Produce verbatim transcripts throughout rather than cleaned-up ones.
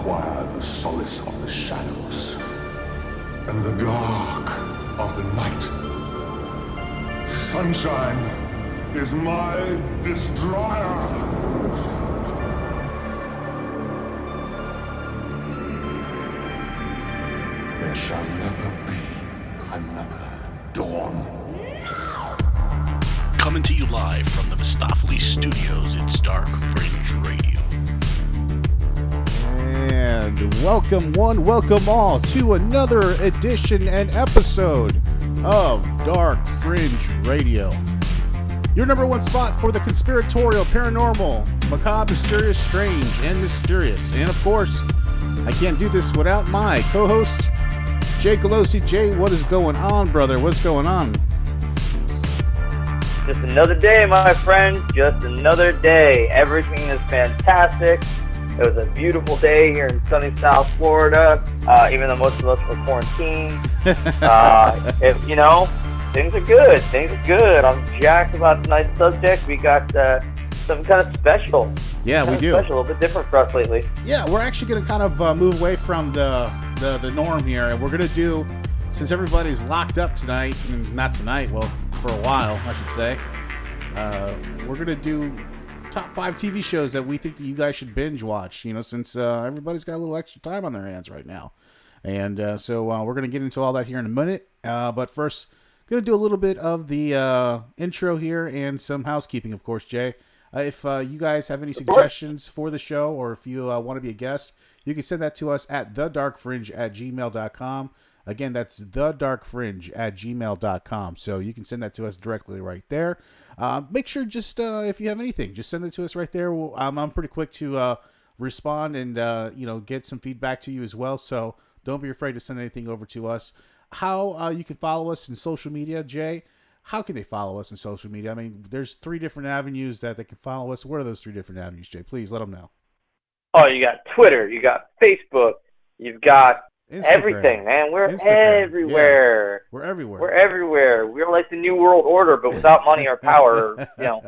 acquire the solace of the shadows and the dark of the night. Sunshine is my destroyer. There shall never be another dawn. No! Coming to you live from the Mistoffelees Studios, it's Dark Fringe Radio. And welcome one, welcome all to another edition and episode of Dark Fringe Radio. Your number one spot for the conspiratorial, paranormal, macabre, mysterious, strange, and mysterious. And of course, I can't do this without my co-host, Jay Colozzi. Jay, what is going on, brother? What's going on? Just another day, my friend. Just another day. Everything is fantastic. It was a beautiful day here in sunny South Florida, uh, even though most of us were quarantined. uh, it, you know, things are good. Things are good. I'm jacked about tonight's subject. We got uh, something kind of special. Yeah, kind we do. Special, a little bit different for us lately. Yeah, we're actually going to kind of uh, move away from the... The, the norm here, and we're gonna do, since everybody's locked up tonight, and not tonight, well, for a while, I should say, uh, we're gonna do top five T V shows that we think that you guys should binge watch, you know, since uh, everybody's got a little extra time on their hands right now. And uh, so uh, we're gonna get into all that here in a minute, uh, but first, gonna do a little bit of the uh, intro here and some housekeeping, of course, Jay. Uh, if uh, you guys have any suggestions for the show, or if you uh, want to be a guest, you can send that to us at the dark fringe at gmail dot com. Again, that's the dark fringe at gmail dot com. So you can send that to us directly right there. Uh, make sure just uh, if you have anything, just send it to us right there. We'll, I'm, I'm pretty quick to uh, respond and uh, you know, get some feedback to you as well. So don't be afraid to send anything over to us. How uh, you can follow us in social media, Jay. How can they follow us on social media? I mean, there's three different avenues that they can follow us. What are those three different avenues, Jay? Please let them know. Oh, you got Twitter, you got Facebook, you've got Instagram. Everything, man. We're Instagram. Everywhere. Yeah. We're everywhere. We're everywhere. We're like the New World Order, but without money or power, you know.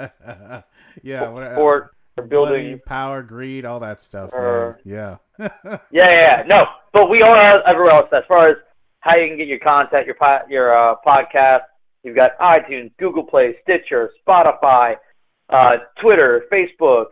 Yeah. Or, or, or building. Money, power, greed, all that stuff. Or, man. Yeah. yeah. Yeah. No, but we are everywhere else as far as how you can get your content, your, po- your uh, podcast. You've got iTunes, Google Play, Stitcher, Spotify, uh, Twitter, Facebook.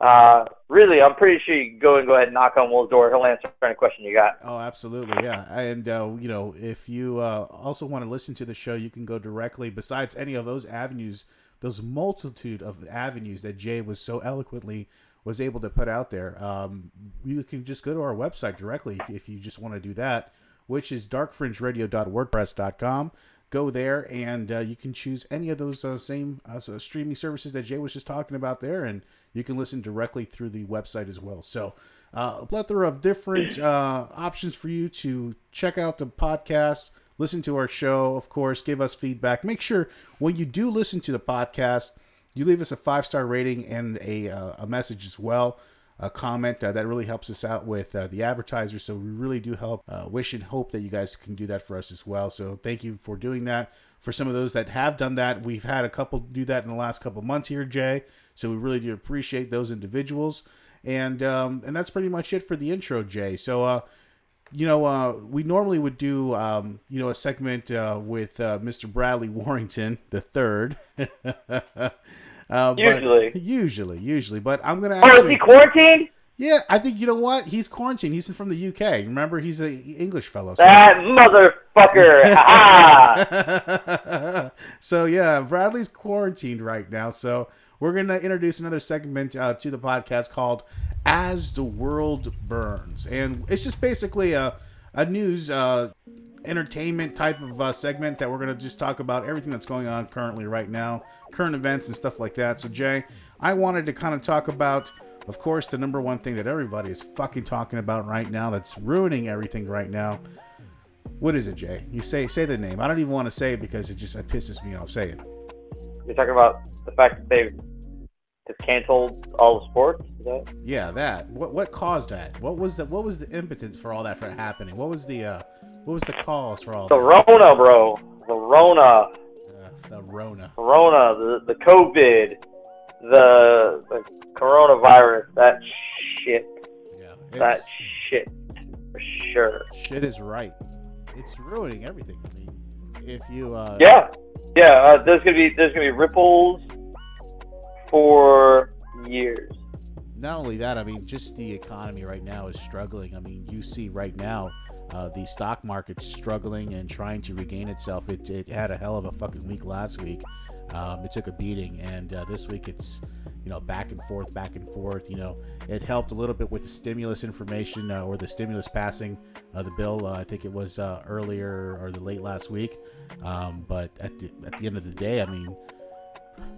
Uh, really, I'm pretty sure you can go and go ahead and knock on Will's door. He'll answer any question you got. Oh, absolutely, yeah. And, uh, you know, if you uh, also want to listen to the show, you can go directly, besides any of those avenues, those multitude of avenues that Jay was so eloquently was able to put out there. Um, you can just go to our website directly if, if you just want to do that, which is dark fringe radio dot wordpress dot com. Go there, and uh, you can choose any of those uh, same uh, so streaming services that Jay was just talking about there, and you can listen directly through the website as well. So uh, a plethora of different uh, options for you to check out the podcast, listen to our show, of course, give us feedback. Make sure when you do listen to the podcast, you leave us a five-star rating and a, uh, a message as well, a comment. Uh, that really helps us out with uh, the advertisers, so we really do help. Uh, wish and hope that you guys can do that for us as well, so thank you for doing that. For some of those that have done that, we've had a couple do that in the last couple of months here, Jay, so we really do appreciate those individuals. And um, and that's pretty much it for the intro, Jay. So uh, you know, uh, we normally would do um, you know, a segment uh, with uh, Mister Bradley Warrington the third. Uh, usually, but, usually, usually, but I'm gonna. Actually, oh, is he quarantined? Yeah, I think you know what? He's quarantined. He's from the U K. Remember, he's an English fellow. So. That motherfucker! Ah. So yeah, Bradley's quarantined right now. So we're gonna introduce another segment uh, to the podcast called "As the World Burns," and it's just basically a a news, uh, entertainment type of uh, segment that we're gonna just talk about everything that's going on currently right now. Current events and stuff like that. So Jay, I wanted to kind of talk about, of course, the number one thing that everybody is fucking talking about right now that's ruining everything right now. What is it, Jay? You say say the name. I don't even want to say it because it just it pisses me off. Say it. You're talking about the fact that they have canceled all the sports? Is that? Yeah, that. What what caused that? What was the what was the impotence for all that for happening? What was the uh, what was the cause for all the that? The Rona, bro. The Rona. The Rona, Corona, the, the COVID, the, the coronavirus, that shit. Yeah, that shit for sure. Shit is right. It's ruining everything. I mean, if you uh, yeah, yeah, uh, there's gonna be there's gonna be ripples for years. Not only that, I mean, just the economy right now is struggling. I mean, you see right now uh, the stock market's struggling and trying to regain itself. It, it had a hell of a fucking week last week. Um, it took a beating, and uh, this week it's, you know, back and forth, back and forth. You know, it helped a little bit with the stimulus information uh, or the stimulus passing uh, the bill. Uh, I think it was uh, earlier or the late last week. Um, but at the, at the end of the day, I mean,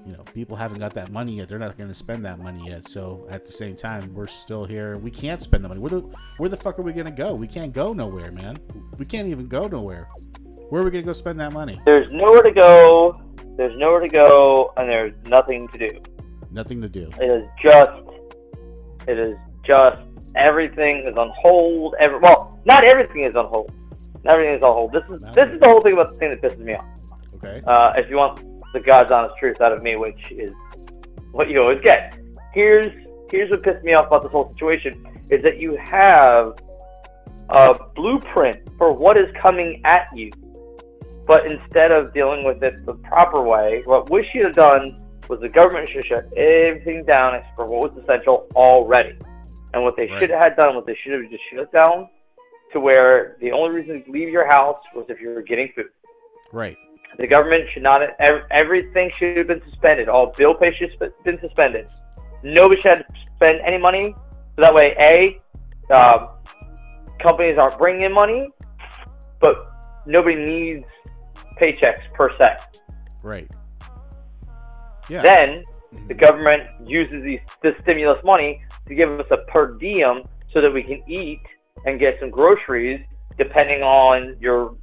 you know, people haven't got that money yet. They're not going to spend that money yet. So at the same time, we're still here. We can't spend the money. Where the where the fuck are we going to go? We can't go nowhere, man. We can't even go nowhere. Where are we going to go spend that money? There's nowhere to go. There's nowhere to go, and there's nothing to do. Nothing to do. It is just. It is just everything is on hold. Every well, not everything is on hold. Not everything is on hold. This is not this is the whole thing about the thing that pisses me off. Okay. Uh, if you want the God's honest truth out of me, which is what you always get. Here's here's what pissed me off about this whole situation, is that you have a blueprint for what is coming at you, but instead of dealing with it the proper way, what we should have done was the government should shut everything down except for what was essential already. And what they right. should have had done was they should have just shut down to where the only reason to leave your house was if you were getting food. Right. The government should not, everything should have been suspended. All bill pay should have been suspended. Nobody should have to spend any money. So that way, A, um, companies aren't bringing in money, but nobody needs paychecks per se. Right. Yeah. Then the government uses these, this stimulus money to give us a per diem so that we can eat and get some groceries depending on your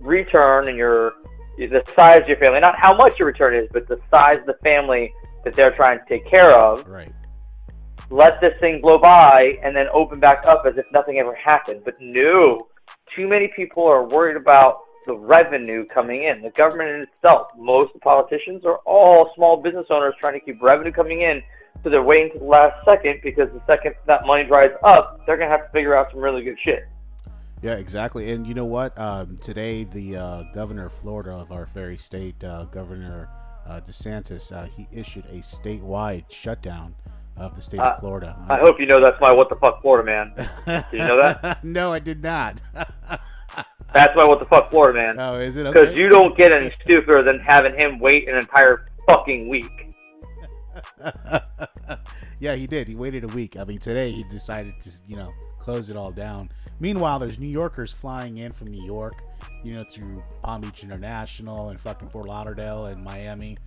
return and your... the size of your family, not how much your return is, but the size of the family that they're trying to take care of. Right. Let this thing blow by and then open back up as if nothing ever happened. But no, too many people are worried about the revenue coming in. The government in itself, most politicians are all small business owners trying to keep revenue coming in, so they're waiting to the last second, because the second that money dries up, they're going to have to figure out some really good shit. Yeah, exactly. And you know what? Um, today, the uh, governor of Florida, of our very state, uh, Governor uh, DeSantis, uh, he issued a statewide shutdown of the state uh, of Florida. I hope you know that's my What the Fuck Florida Man. Did you know that? No, I did not. That's my What the Fuck Florida Man. Oh, is it? Because okay. You don't get any stupider than having him wait an entire fucking week. Yeah, he did. He waited a week. I mean, today he decided to, you know, close it all down. Meanwhile, there's New Yorkers flying in from New York, you know, through Palm Beach International and fucking Fort Lauderdale and Miami,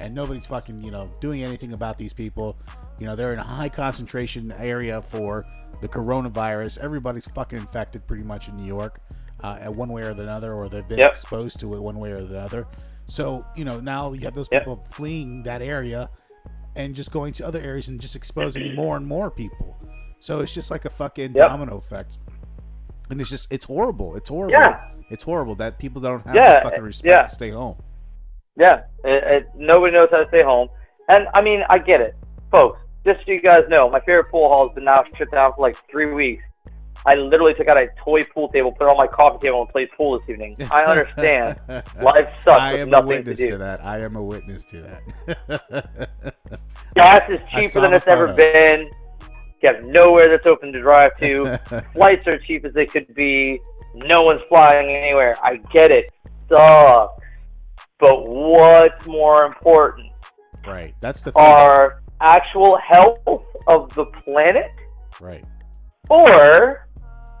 and nobody's fucking, you know, doing anything about these people. You know, they're in a high concentration area for the coronavirus. Everybody's fucking infected pretty much in New York, uh, at one way or the other, or they've been yep. exposed to it one way or the other. So, you know, now you have those yep. people fleeing that area and just going to other areas and just exposing more and more people. So it's just like a fucking yep. domino effect. And it's just, it's horrible. It's horrible. Yeah. It's horrible that people don't have yeah. the fucking respect yeah. to stay home. Yeah. It, it, nobody knows how to stay home. And I mean, I get it. Folks, just so you guys know, my favorite pool hall has been now shut down for like three weeks. I literally took out a toy pool table, put it on my coffee table, and played pool this evening. I understand. Life sucks. I am nothing a witness to, do. to that. I am a witness to that. Gas is cheaper than it's ever been. You have nowhere that's open to drive to. Flights are cheap as they could be. No one's flying anywhere. I get it. Sucks. But what's more important? Right. That's the thing. Our actual health of the planet? Right. Or,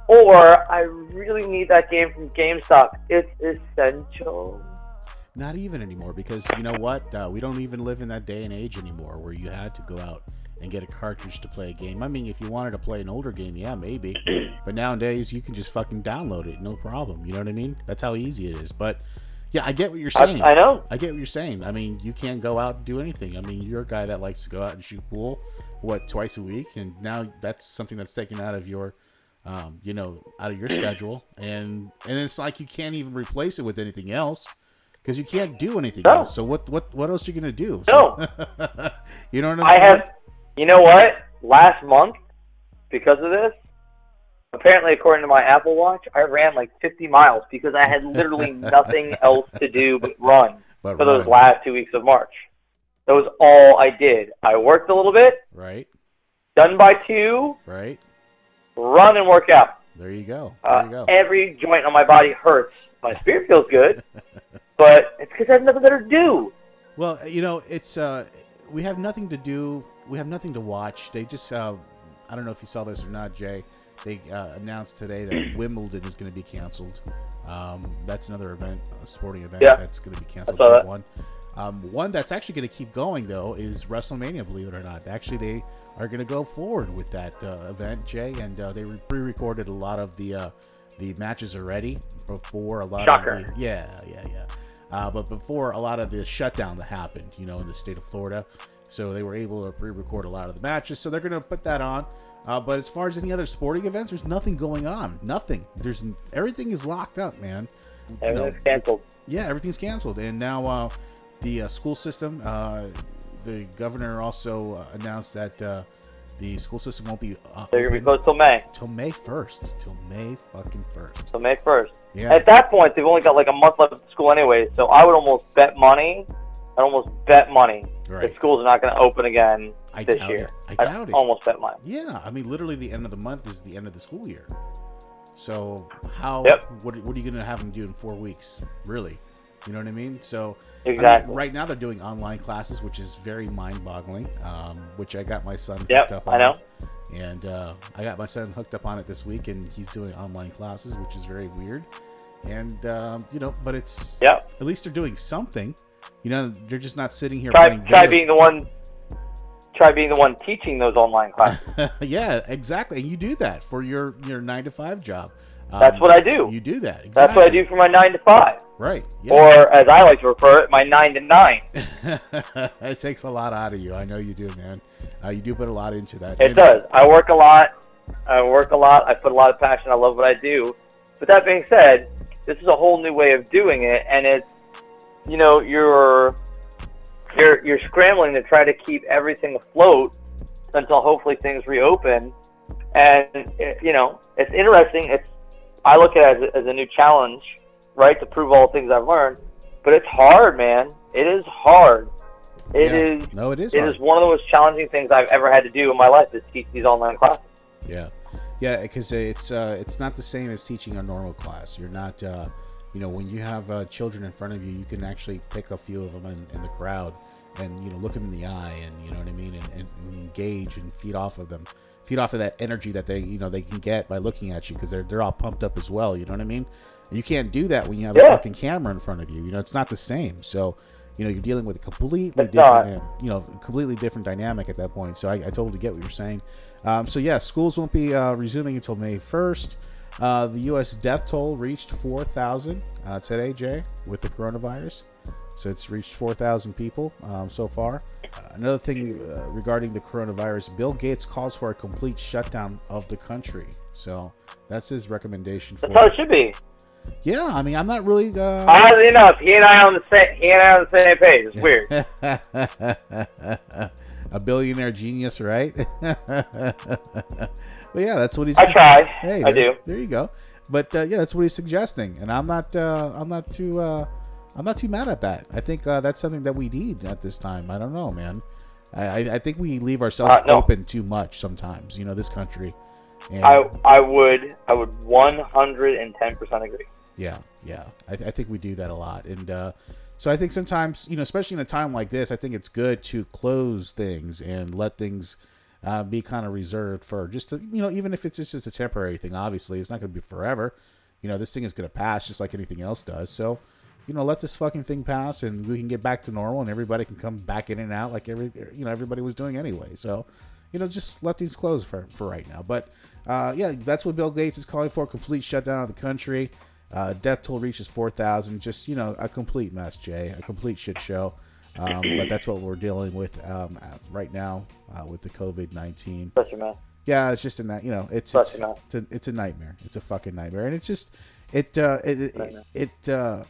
or I really need that game from GameStop. It's essential. Not even anymore, because you know what? Uh, we don't even live in that day and age anymore where you had to go out and get a cartridge to play a game. I mean, if you wanted to play an older game, yeah, maybe. But nowadays, you can just fucking download it, no problem. You know what I mean? That's how easy it is. But yeah, I get what you're saying. I, I know. I get what you're saying. I mean, you can't go out and do anything. I mean, you're a guy that likes to go out and shoot pool, what, twice a week? And now that's something that's taken out of your, um, you know, out of your schedule. And and it's like you can't even replace it with anything else, because you can't do anything no. else. So what, what, what else are you going to do? No. So, you know what I'm saying? I have... You know what? Last month, because of this, Apparently, according to my Apple Watch, I ran like fifty miles because I had literally nothing else to do but run but for run. those last two weeks of March. That was all I did. I worked a little bit. Right. Done by two. Right. Run and work out. There you go. There you go. Uh, every joint on my body hurts. My spirit feels good, but it's because I have nothing better to do. Well, you know, it's uh, we have nothing to do. We have nothing to watch. They just, uh, I don't know if you saw this or not, Jay. They uh, announced today that Wimbledon is going to be canceled. Um, that's another event, a sporting event yeah. that's going to be canceled. I saw that. One. Um, one that's actually going to keep going, though, is WrestleMania, believe it or not. Actually, they are going to go forward with that uh, event, Jay, and uh, they pre-recorded a lot of the uh, the matches already before a lot Shocker. of the, yeah, yeah, yeah. Uh, but before a lot of the shutdown that happened, you know, in the state of Florida, so they were able to pre-record a lot of the matches. So they're going to put that on. Uh, but as far as any other sporting events, there's nothing going on. Nothing. There's everything is locked up, man. Everything's you know, canceled. Yeah, everything's canceled, and now. Uh, The uh, school system, uh, the governor also uh, announced that uh, the school system won't be. Uh, They're going to be closed till May. Till May first. Till May fucking first. Till May first. Yeah. At that point, they've only got like a month left of school anyway, so I would almost bet money. I'd almost bet money right. that schools are not going to open again I this doubt year. It. I I'd doubt it. almost bet money. Yeah. I mean, literally the end of the month is the end of the school year. So how? Yep. What, what are you going to have them do in four weeks? Really? You know what I mean? So exactly. I mean, right now they're doing online classes, which is very mind-boggling, um, which I got my son hooked yep, up on. I know. And uh, I got my son hooked up on it this week, and he's doing online classes, which is very weird. And, um, you know, but it's yep. at least they're doing something. You know, they're just not sitting here try, playing Try video. being the one. Try being the one teaching those online classes. Yeah, exactly. And you do that for your, your nine to five job. That's um, what I do. You do that. Exactly. That's what I do for my nine to five. Right. Yeah. Or, as I like to refer it, my nine to nine. It takes a lot out of you. I know you do, man. Uh, you do put a lot into that. It and, does. I work a lot. I work a lot. I put a lot of passion. I love what I do. But that being said, this is a whole new way of doing it. And it's, you know, you're you're, you're scrambling to try to keep everything afloat until hopefully things reopen. And, it, you know, it's interesting. It's I look at it as a, as a new challenge, right, to prove all the things I've learned. But it's hard, man. It is hard. It yeah. is. No, it is. It hard. is one of the most challenging things I've ever had to do in my life is teach these online classes. Yeah, yeah, because it's uh, it's not the same as teaching a normal class. You're not, uh, you know, when you have uh, children in front of you, you can actually pick a few of them in, in the crowd and you know look them in the eye and you know what I mean and, and, and engage and feed off of them. Feed off of that energy that they, you know, they can get by looking at you because they're they're all pumped up as well. You know what I mean? You can't do that when you have yeah. a fucking camera in front of you. You know, it's not the same. So, you know, you're dealing with a completely it's different, not. you know, completely different dynamic at that point. So I, I totally get what you're saying. Um, so yeah, schools won't be uh, resuming until May first. Uh, the U S death toll reached four thousand uh, today, Jay, with the coronavirus. So it's reached four thousand people um, so far. Uh, another thing uh, regarding the coronavirus, Bill Gates calls for a complete shutdown of the country. So that's his recommendation. For That's how it should be. Yeah, I mean, I'm not really. Uh... Oddly enough, he and I on the same. He and I on the same page. It's weird. A billionaire genius, right? But yeah, that's what he's. I try. Hey, I there, do. There you go. But uh, yeah, that's what he's suggesting, and I'm not. Uh, I'm not too. Uh, I'm not too mad at that. I think uh, that's something that we need at this time. I don't know, man. I, I think we leave ourselves uh, no. open too much sometimes. You know, this country. And I I would I would one hundred ten percent agree. Yeah, yeah. I, I think we do that a lot, and uh, so I think sometimes, you know, especially in a time like this, I think it's good to close things and let things uh, be kind of reserved for just to, you know, even if it's just a temporary thing. Obviously, it's not going to be forever. You know, this thing is going to pass just like anything else does. So. You know, let this fucking thing pass, and we can get back to normal, and everybody can come back in and out like every, you know, everybody was doing anyway. So, you know, just let these close for for right now. But uh, yeah, that's what Bill Gates is calling for: a complete shutdown of the country. Uh, death toll reaches four thousand. Just you know, a complete mess, Jay, a complete shit show. Um, but that's what we're dealing with um, right now uh, with the COVID nineteen. Bless your mouth. Yeah, it's just a you know, it's it's, it's, a, it's a nightmare. It's a fucking nightmare, and it's just it uh, it it. it, it uh,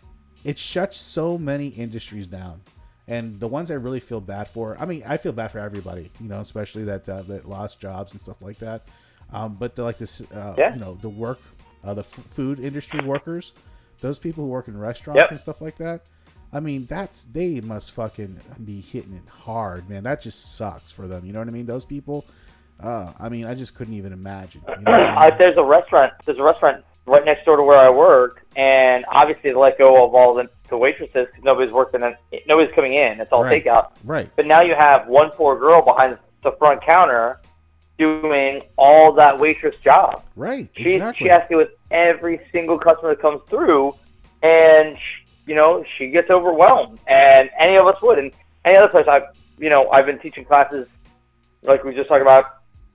It shuts so many industries down, and the ones I really feel bad for. I mean, I feel bad for everybody, you know, especially that uh, that lost jobs and stuff like that. Um, but like this, uh, yeah. you know, the work, uh, the f- food industry workers, those people who work in restaurants yep. and stuff like that. I mean, that's, they must fucking be hitting it hard, man. That just sucks for them. You know what I mean? Those people, uh, I mean, I just couldn't even imagine. You know what I mean? There's a restaurant, there's a restaurant right next door to where I work, and obviously they let go of all the, the waitresses because nobody's working, in, nobody's coming in. It's all right. takeout. Right. But now you have one poor girl behind the front counter doing all that waitress job. Right. She, exactly. She has to deal with every single customer that comes through, and she, you know, she gets overwhelmed, and any of us would. And any other place, I've, you know, I've been teaching classes like we were just talking about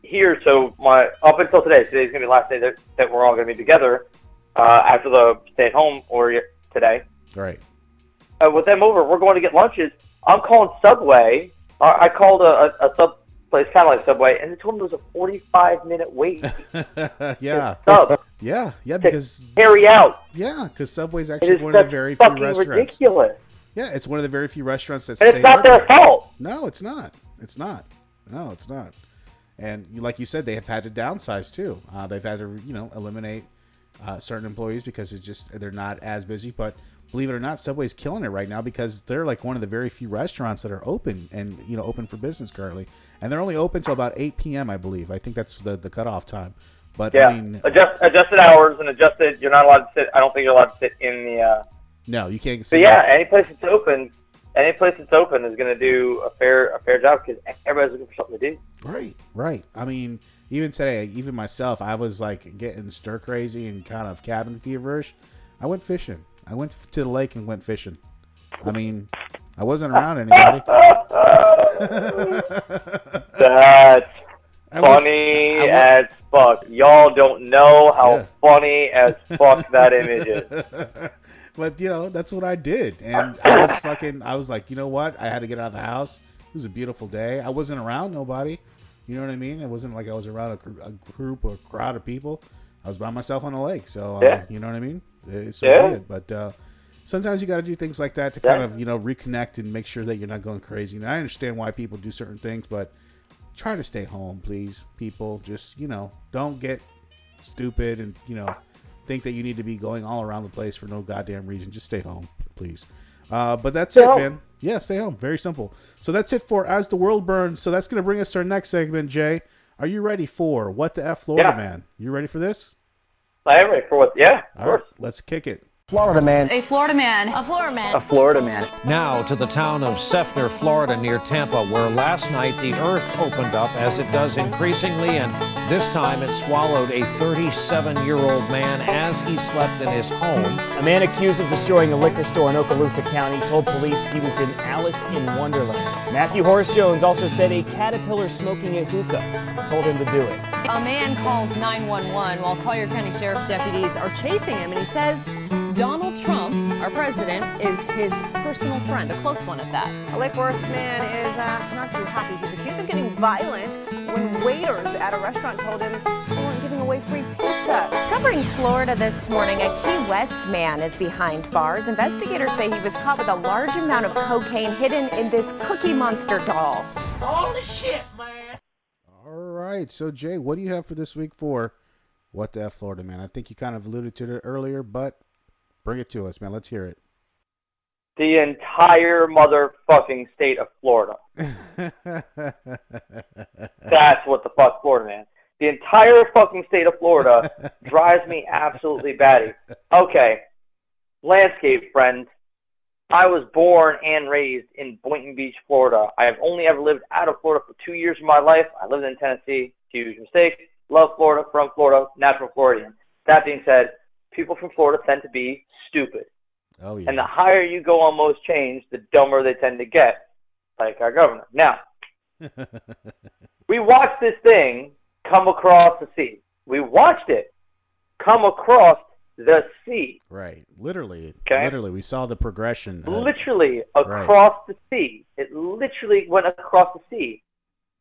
here. So my, up until today, today's going to be the last day that, that we're all going to be together uh, after the stay at home or today. Right. Uh, with them over, we're going to get lunches. I'm calling Subway. I called a, a, a sub place, kind of like Subway, and they told me there was a forty-five minute wait. yeah. Sub yeah. Yeah. Because carry out. Yeah, because Subway's actually one of the very few restaurants. Ridiculous. Yeah, it's one of the very few restaurants that's. And it's not their fault. No, it's not. It's not. No, it's not. And like you said, they have had to downsize too. Uh, they've had to, you know, eliminate uh, certain employees because it's just they're not as busy, but. Believe it or not, Subway's killing it right now because they're like one of the very few restaurants that are open and, you know, open for business currently. And they're only open till about eight p.m., I believe. I think that's the, the cutoff time. But yeah. I mean, Adjust, adjusted hours and adjusted. You're not allowed to sit. I don't think you're allowed to sit in the. Uh... No, you can't. Sit so yeah, out. any place that's open, any place that's open is going to do a fair a fair job because everybody's looking for something to do. Right, right. I mean, even today, even myself, I was like getting stir crazy and kind of cabin feverish. I went fishing. I went to the lake and went fishing. I mean, I wasn't around anybody. That's I funny was, I, I as fuck. Y'all don't know how yeah. funny as fuck that image is. But, you know, that's what I did. And I was fucking, I was like, you know what? I had to get out of the house. It was a beautiful day. I wasn't around nobody. You know what I mean? It wasn't like I was around a, a group or a crowd of people. I was by myself on the lake. So, yeah. uh, you know what I mean? It's so yeah. good, but uh, sometimes you got to do things like that to kind yeah. of, you know, reconnect and make sure that you're not going crazy. And I understand why people do certain things, but try to stay home, please, people. Just, you know, don't get stupid and, you know, think that you need to be going all around the place for no goddamn reason. Just stay home, please. Uh, but that's stay it, home. man. Yeah, stay home. Very simple. So that's it for As the World Burns. So that's going to bring us to our next segment, Jay. Are you ready for What the F Florida yeah. Man? You ready for this? I am ready for what? Yeah, of All course. Right, let's kick it. Florida man. A Florida man. A Florida man. A Florida man. Now to the town of Seffner, Florida, near Tampa, where last night the earth opened up as it does increasingly, and this time it swallowed a thirty-seven-year-old man as he slept in his home. A man accused of destroying a liquor store in Okaloosa County told police he was in Alice in Wonderland. Matthew Horace Jones also said a caterpillar smoking a hookah told him to do it. A man calls nine one one while Collier County Sheriff's deputies are chasing him, and he says Donald Trump, our president, is his personal friend, a close one at that. A Lake Worth man is uh, not too happy. He's accused of getting violent when waiters at a restaurant told him they weren't giving away free pizza. Covering Florida this morning, a Key West man is behind bars. Investigators say he was caught with a large amount of cocaine hidden in this Cookie Monster doll. Holy shit, man. All right. So, Jay, what do you have for this week for What the F Florida Man? I think you kind of alluded to it earlier, but bring it to us, man. Let's hear it. The entire motherfucking state of Florida. That's what the fuck, Florida, man. The entire fucking state of Florida drives me absolutely batty. Okay. Landscape, friend. I was born and raised in Boynton Beach, Florida. I have only ever lived out of Florida for two years of my life. I lived in Tennessee. Huge mistake. Love Florida. From Florida. Natural Floridian. That being said, people from Florida tend to be stupid. Oh, yeah. And the higher you go on most change, the dumber they tend to get, like our governor. Now, we watched this thing come across the sea. We watched it come across the sea. Right. Literally. Okay? Literally. We saw the progression. Of... Literally across right. the sea. It literally went across the sea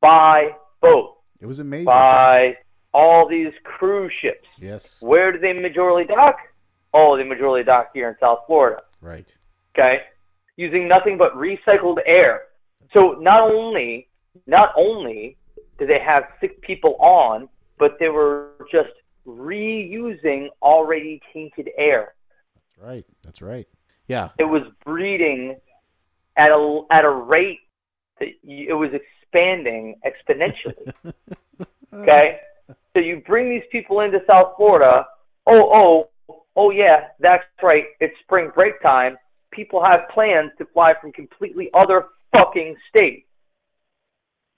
by boat. It was amazing. By all these cruise ships. Yes. Where do they majorly dock? Oh, they majorly dock here in South Florida. Right. Okay. Using nothing but recycled air. So not only, not only do they have sick people on, but they were just reusing already tainted air. Right. That's right. Yeah. It was breeding at a, at a rate that you, it was expanding exponentially. Okay. So you bring these people into South Florida. Oh, oh, oh yeah, that's right. It's spring break time. People have plans to fly from completely other fucking states.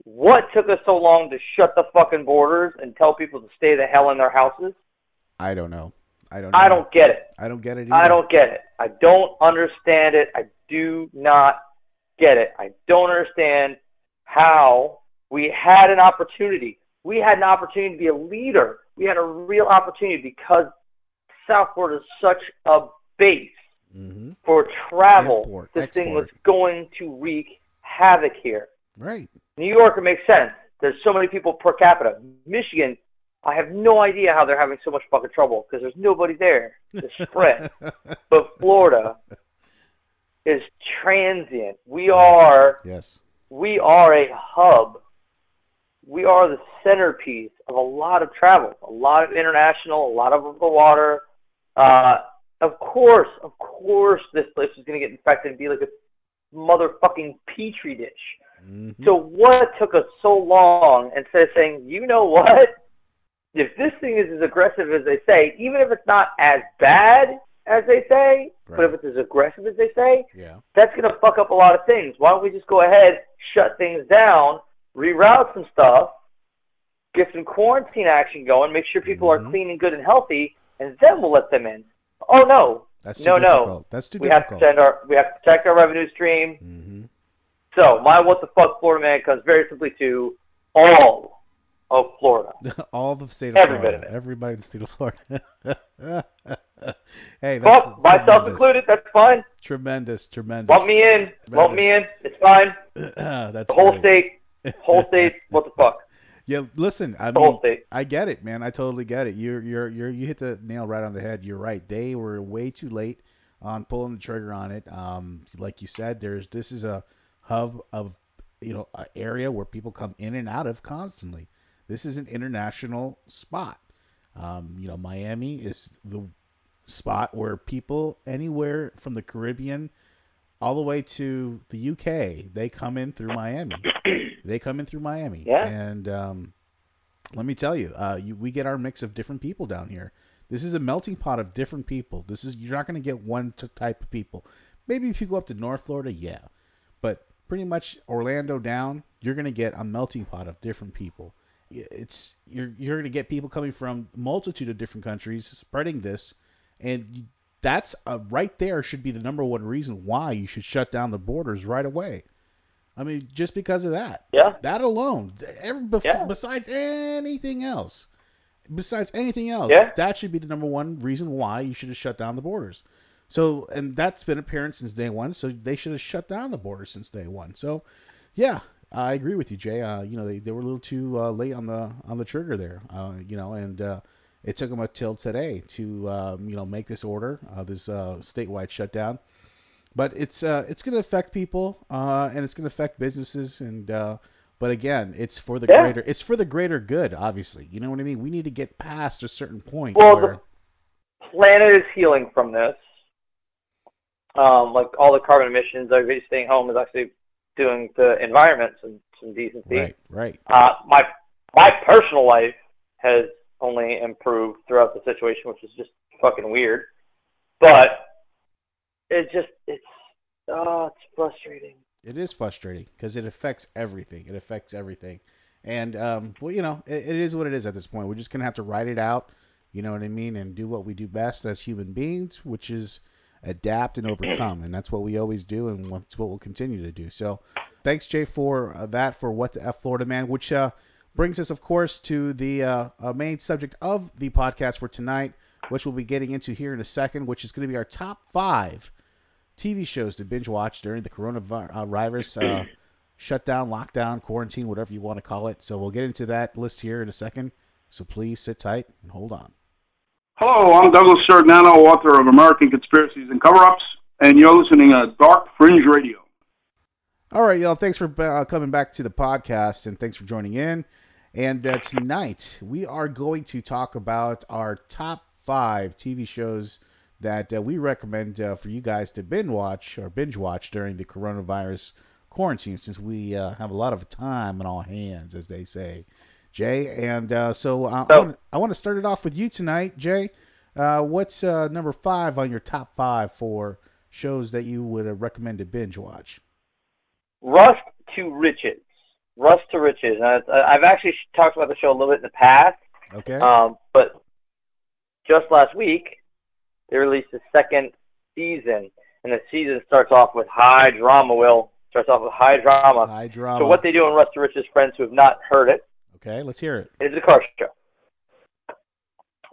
What took us so long to shut the fucking borders and tell people to stay the hell in their houses? I don't know. I don't know. I don't get it. I don't get it either. I don't get it. I don't understand it. I do not get it. I don't understand how we had an opportunity. We had an opportunity to be a leader. We had a real opportunity because South Florida is such a base mm-hmm. for travel. Import, this export. Thing was going to wreak havoc here. Right. New York, it makes sense. There's so many people per capita. Michigan, I have no idea how they're having so much fucking trouble because there's nobody there to spread. But Florida is transient. We yes. are yes. We are a hub. We are the centerpiece of a lot of travel, a lot of international, a lot of the water. Uh, of course, of course, this place is going to get infected and be like a motherfucking petri dish. Mm-hmm. So what took us so long instead of saying, you know what? If this thing is as aggressive as they say, even if it's not as bad as they say, right. but if it's as aggressive as they say, yeah. that's going to fuck up a lot of things. Why don't we just go ahead, shut things down, reroute some stuff, get some quarantine action going, make sure people mm-hmm. are clean and good and healthy, and then we'll let them in. Oh, no. That's no, too difficult. No. That's too we difficult. Have to send our, we have to protect our revenue stream. Mm-hmm. So, my what the fuck Florida man comes very simply to all of Florida. all the state of Every Florida. Everybody in the state of Florida. Hey, that's well, myself included, that's fine. Tremendous, tremendous. Bump me in. Tremendous. Bump me in. It's fine. That's the whole great. state. Whole state. What the fuck? Yeah, listen, I mean, I get it, man. I totally get it. You're, you're, you're, you hit the nail right on the head. You're right. They were way too late on pulling the trigger on it. Um, like you said, there's this is a hub of, you know, an area where people come in and out of constantly. This is an international spot. Um, you know, Miami is the spot where people anywhere from the Caribbean all the way to the U K, they come in through Miami. They come in through Miami. Yeah. And um, let me tell you, uh, you, we get our mix of different people down here. This is a melting pot of different people. This is you're not going to get one type of people. Maybe if you go up to North Florida, yeah. But pretty much Orlando down, you're going to get a melting pot of different people. It's you're you're going to get people coming from a multitude of different countries spreading this, and you, that's a, right there should be the number one reason why you should shut down the borders right away. I mean, just because of that. Yeah. That alone. Every, bef- yeah. Besides anything else. Besides anything else. Yeah. That should be the number one reason why you should have shut down the borders. So, and that's been apparent since day one. So they should have shut down the borders since day one. So, yeah, I agree with you, Jay. Uh, you know, they, they were a little too uh, late on the on the trigger there. Uh, you know, and uh, it took them until today to um, you know make this order, uh, this uh, statewide shutdown. But it's uh, it's going to affect people, uh, and it's going to affect businesses, and uh, but again, it's for the yeah. greater it's for the greater good. Obviously, you know what I mean. We need to get past a certain point. Well, where... the planet is healing from this. Um, like all the carbon emissions, everybody staying home is actually doing the environment some, some decency. Right, right. Uh, my my personal life has only improved throughout the situation, which is just fucking weird, but. It just, it's, oh, it's frustrating. It is frustrating because it affects everything. It affects everything. And, um, well, you know, it, it is what it is at this point. We're just going to have to ride it out, you know what I mean, and do what we do best as human beings, which is adapt and overcome. And that's what we always do, and that's what we'll continue to do. So thanks, Jay, for uh, that, for What the F Florida Man, which uh, brings us, of course, to the uh, uh, main subject of the podcast for tonight, which we'll be getting into here in a second, which is going to be our top five T V shows to binge watch during the coronavirus uh, shutdown, lockdown, quarantine, whatever you want to call it. So we'll get into that list here in a second. So please sit tight and hold on. Hello, I'm Douglas Shardinano, author of American Conspiracies and Cover-Ups, and you're listening to Dark Fringe Radio. All right, y'all. Thanks for uh, coming back to the podcast, and thanks for joining in. And uh, tonight we are going to talk about our top five T V shows that uh, we recommend uh, for you guys to binge watch or binge watch during the coronavirus quarantine, since we uh, have a lot of time on our hands, as they say, Jay. And uh, so uh, oh. I want to start it off with you tonight, Jay. Uh, what's uh, number five on your top five for shows that you would uh, recommend to binge watch? Rust to Riches. Rust to Riches. I, I've actually talked about the show a little bit in the past. Okay. Um, but just last week, they released the second season, and the season starts off with high drama, Will. Starts off with high drama. High drama. So what they do in Rust to Riches, friends who have not heard it. Okay, let's hear it. It is a car show.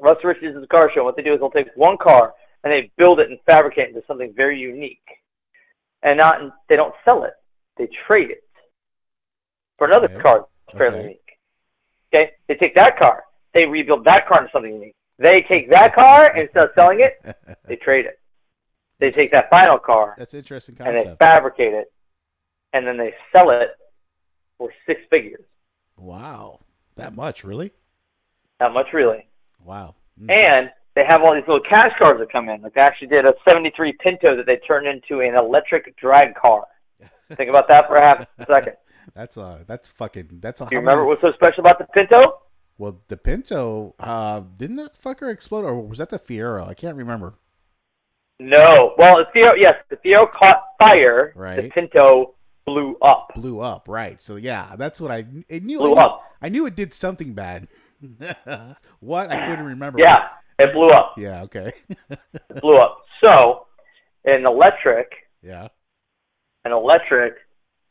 Rust to Riches is a car show. What they do is they'll take one car, and they build it and fabricate it into something very unique. And not they don't sell it. They trade it for another okay. car that's fairly okay. unique. Okay? They take that car. They rebuild that car into something unique. They take that car, and instead of selling it, they trade it. They take that final car. That's an interesting concept. And they fabricate it, and then they sell it for six figures. Wow. That much, really? That much, really. Wow. Mm. And they have all these little cash cars that come in. Like, they actually did a seventy-three Pinto that they turned into an electric drag car. Think about that for half a second. That's a, that's fucking, that's a... Do you remember many... what was so special about the Pinto? Well, the Pinto, uh, didn't that fucker explode? Or was that the Fiero? I can't remember. No. Well, the Fiero, yes, the Fiero caught fire. Right. The Pinto blew up. Blew up, right. So, yeah, that's what I... It knew, blew I knew, up. I knew it did something bad. What? I couldn't remember. Yeah, it blew up. Yeah, okay. It blew up. So, an electric... Yeah. An electric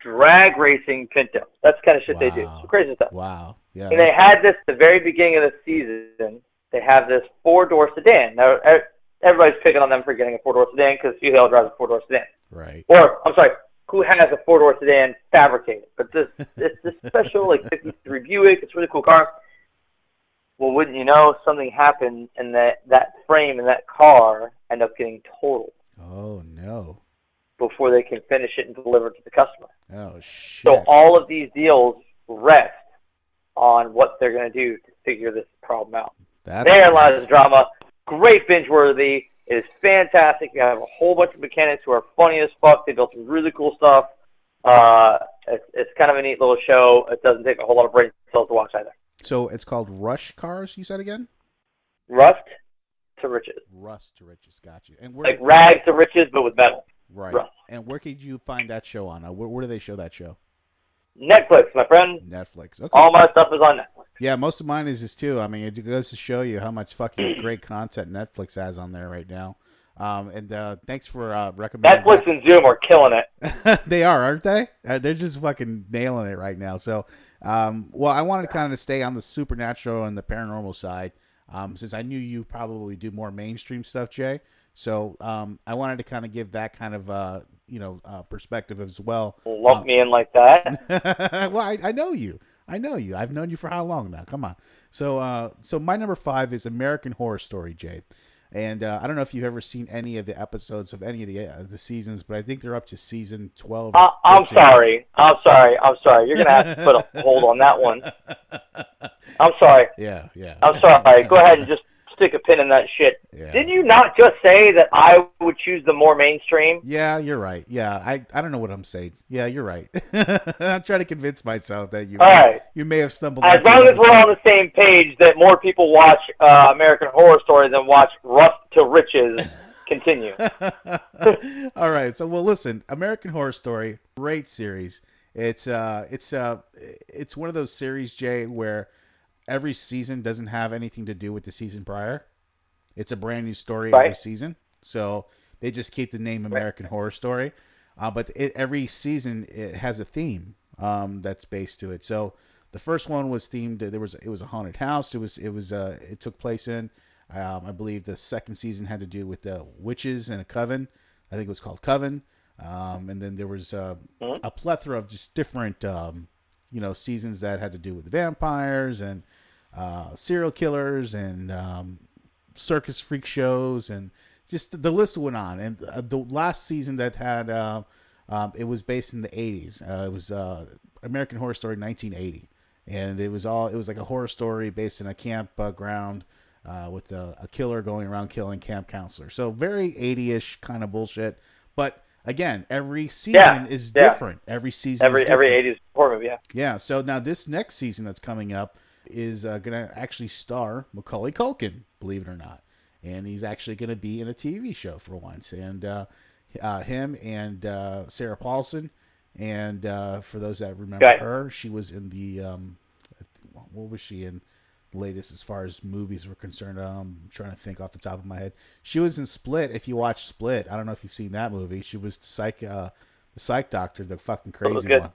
drag racing Pinto. That's the kind of shit wow. they do. It's crazy stuff. Wow. Yeah. And they had this at the very beginning of the season. They have this four-door sedan. Now, everybody's picking on them for getting a four-door sedan because Hugh Hale drives a four-door sedan. Right. Or, I'm sorry, who has a four-door sedan fabricated? But this it's this special, like, fifty-three Buick. It's a really cool car. Well, wouldn't you know, something happened, and that, that frame and that car end up getting totaled. Oh, no. Before they can finish it and deliver it to the customer. Oh, shit. So all of these deals rest on what they're going to do to figure this problem out. That's there lies the drama. Great binge-worthy. It is fantastic. You have a whole bunch of mechanics who are funny as fuck. They built some really cool stuff. Uh, it's, it's kind of a neat little show. It doesn't take a whole lot of brain cells to watch either. So it's called Rush Cars, you said again? Rust to Riches. Rust to Riches, got you. And we're like rags to riches, but with metal. Right. Rust. And where could you find that show on? Where, where do they show that show? Netflix, my friend. Netflix. Okay. All my stuff is on Netflix. Yeah, most of mine is this too. I mean, it goes to show you how much fucking great content Netflix has on there right now. Um, and uh, thanks for uh, recommending Netflix that. And Zoom are killing it. They are, aren't they? Uh, they're just fucking nailing it right now. So, um, well, I wanted to kind of stay on the supernatural and the paranormal side, um, since I knew you probably do more mainstream stuff, Jay. So um, I wanted to kind of give that kind of, uh, you know, uh, perspective as well. Lump um, me in like that. Well, I, I know you. I know you. I've known you for how long now? Come on. So uh, so my number five is American Horror Story, Jay. And uh, I don't know if you've ever seen any of the episodes of any of the uh, the seasons, but I think they're up to season twelve. Uh, I'm sorry. I'm sorry. I'm sorry. You're going to have to put a hold on that one. I'm sorry. Yeah, yeah. I'm sorry. Go ahead and just stick a pin in that shit. Yeah. Didn't you not just say that I would choose the more mainstream? Yeah, you're right. Yeah, I, I don't know what I'm saying. Yeah, you're right. I'm trying to convince myself that you All may, right. you may have stumbled. As long as we're on the same page, that more people watch uh, American Horror Story than watch Rust to Riches. Continue. All right. So, well, listen, American Horror Story, great series. It's uh, it's uh, it's one of those series, Jay, where every season doesn't have anything to do with the season prior. It's a brand new story right. every season. So they just keep the name American right. Horror Story. Uh, but it, every season it has a theme um, that's based to it. So the first one was themed. There was, it was a haunted house. It was, it was, uh, it took place in, um, I believe the second season had to do with the uh, witches and a coven. I think it was called Coven. Um, and then there was uh, mm-hmm. a plethora of just different, um, you know, seasons that had to do with the vampires and uh, serial killers and um, circus freak shows, and just the list went on. And uh, the last season that had uh, um, it was based in the eighties. Uh, it was uh, American Horror Story nineteen eighty, And it was all, it was like a horror story based in a campground uh, uh, with a, a killer going around killing camp counselors. So very eighty-ish kind of bullshit. But again, every season yeah, is yeah. different. Every season every, is different. Every eighties horror movie, yeah. Yeah, so now this next season that's coming up is uh, going to actually star Macaulay Culkin, believe it or not. And he's actually going to be in a T V show for once. And uh, uh, him and uh, Sarah Paulson. And uh, for those that remember right. her, she was in the, um, what was she in the latest as far as movies were concerned? Um, I'm trying to think off the top of my head. She was in Split. If you watch Split, I don't know if you've seen that movie. She was the psych, uh, the psych doctor, the fucking crazy one.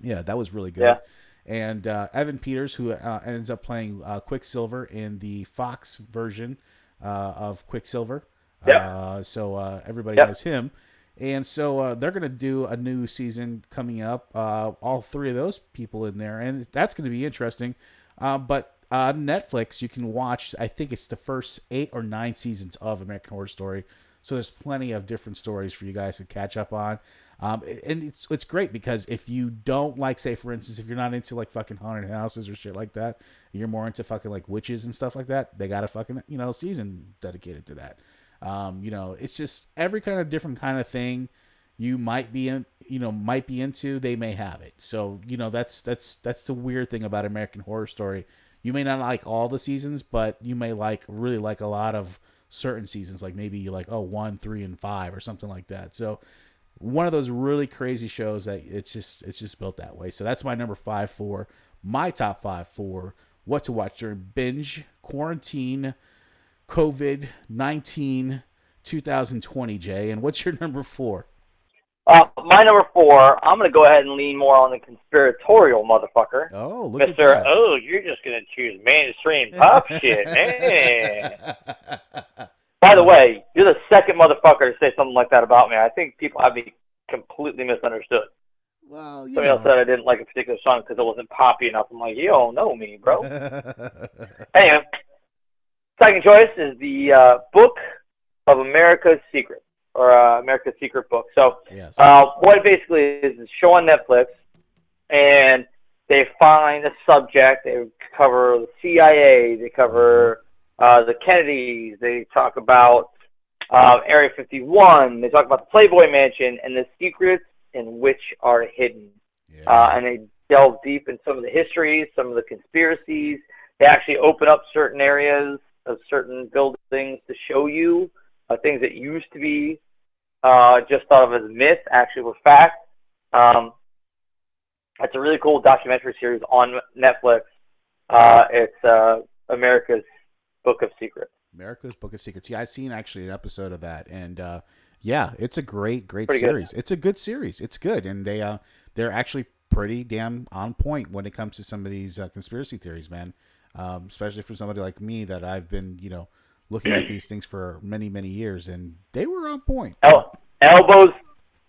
Yeah, that was really good. Yeah. And uh, Evan Peters, who uh, ends up playing uh, Quicksilver in the Fox version uh, of Quicksilver. Yeah. Uh, so uh, everybody yeah. knows him. And so uh, they're going to do a new season coming up. Uh, all three of those people in there. And that's going to be interesting. Uh, but uh, Netflix, you can watch, I think it's the first eight or nine seasons of American Horror Story. So there's plenty of different stories for you guys to catch up on. Um, and it's it's great because if you don't like, say, for instance, if you're not into like fucking haunted houses or shit like that, you're more into fucking like witches and stuff like that, they got a fucking, you know, season dedicated to that. Um, you know, it's just every kind of different kind of thing you might be in, you know, might be into, they may have it. So, you know, that's, that's, that's the weird thing about American Horror Story. You may not like all the seasons, but you may like, really like a lot of certain seasons. Like maybe you like, oh, one, three, and five or something like that. So one of those really crazy shows that it's just, it's just built that way. So that's my number five for my top five for what to watch during binge quarantine, COVID nineteen twenty twenty, Jay. And what's your number four? Uh, my number four, I'm going to go ahead and lean more on the conspiratorial motherfucker. Oh, look Mister at that. Oh, you're just going to choose mainstream pop shit, man. By the way, you're the second motherfucker to say something like that about me. I think people have been completely misunderstood. Well, you Somebody know. else said I didn't like a particular song because it wasn't poppy enough. I'm like, you don't know me, bro. Anyway. Second choice is the uh, Book of America's Secret, or uh, America's Secret Book. So yes. uh, what it basically is, is show on Netflix, and they find a subject. They cover the C I A. They cover uh, the Kennedys. They talk about uh, Area fifty-one. They talk about the Playboy Mansion and the secrets in which are hidden. Yeah. Uh, and they delve deep in some of the histories, some of the conspiracies. They actually open up certain areas of certain buildings to show you uh, things that used to be uh, just thought of as myth, actually were fact. Um, it's a really cool documentary series on Netflix. Uh, it's uh, America's Book of Secrets. America's Book of Secrets. Yeah, I've seen actually an episode of that, and uh, yeah, it's a great, great pretty series. Good. It's a good series. It's good, and they uh, they're actually pretty damn on point when it comes to some of these uh, conspiracy theories, man. Um, especially for somebody like me that I've been, you know, looking at these things for many, many years, and they were on point. El- elbows,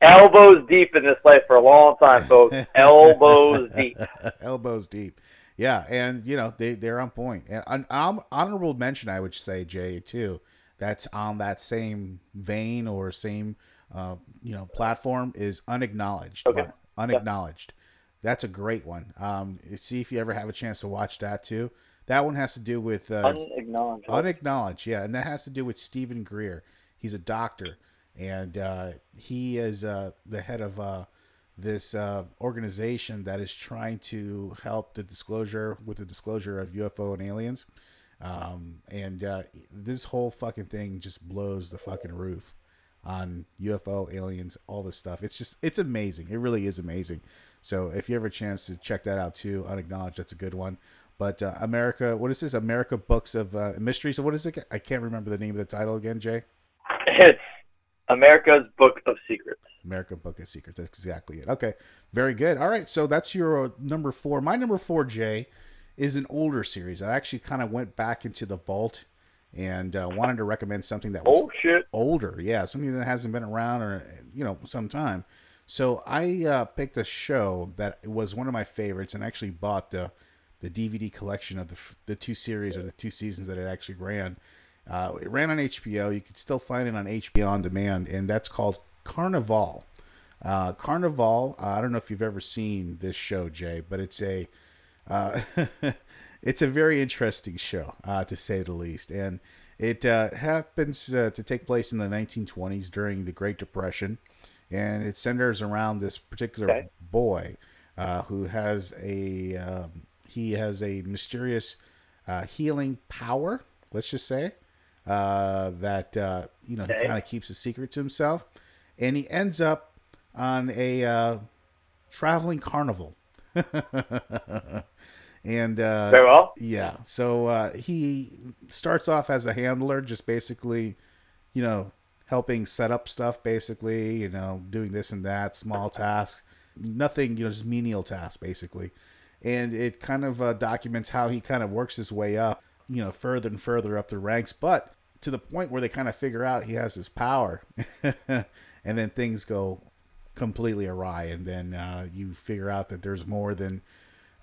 elbows deep in this life for a long time, folks. Elbows deep. Elbows deep. Yeah, and you know they they're on point. And an um, honorable mention, I would say, Jay, too. That's on that same vein or same, uh, you know, platform is Unacknowledged. Okay. Unacknowledged. Yeah. That's a great one. Um, see if you ever have a chance to watch that too. That one has to do with uh, unacknowledged. Unacknowledged, yeah, and that has to do with Stephen Greer. He's a doctor, and uh, he is uh, the head of uh, this uh, organization that is trying to help the disclosure with the disclosure of U F O and aliens. Um, and uh, this whole fucking thing just blows the fucking roof on U F O, aliens, all this stuff. It's just, it's amazing. It really is amazing. So if you ever have a chance to check that out too, Unacknowledged, that's a good one. But uh, America, what is this? America Books of uh, Mysteries. So what is it? I can't remember the name of the title again, Jay. It's America's Book of Secrets. America Book of Secrets. That's exactly it. Okay. Very good. All right. So that's your number four. My number four, Jay, is an older series. I actually kind of went back into the vault and uh, wanted to recommend something that was oh, shit. older. Yeah, something that hasn't been around or, you know, some time. So I uh, picked a show that was one of my favorites and actually bought the the D V D collection of the the two series or the two seasons that it actually ran. Uh, it ran on H B O. You could still find it on H B O On Demand, and that's called Carnival. Uh, Carnival, uh, I don't know if you've ever seen this show, Jay, but it's a Uh, it's a very interesting show, uh, to say the least. And it uh, happens uh, to take place in the nineteen twenties during the Great Depression. And it centers around this particular okay. boy uh, who has a um, he has a mysterious uh, healing power, let's just say, uh, that, uh, you know, okay. he kind of keeps a secret to himself. And he ends up on a uh, traveling carnival. And uh, very well. Yeah. So uh, he starts off as a handler, just basically, you know, helping set up stuff, basically, you know, doing this and that, small tasks, nothing, you know, just menial tasks, basically. And it kind of uh, documents how he kind of works his way up, you know, further and further up the ranks, but to the point where they kind of figure out he has his power. And then things go completely awry. And then uh, you figure out that there's more than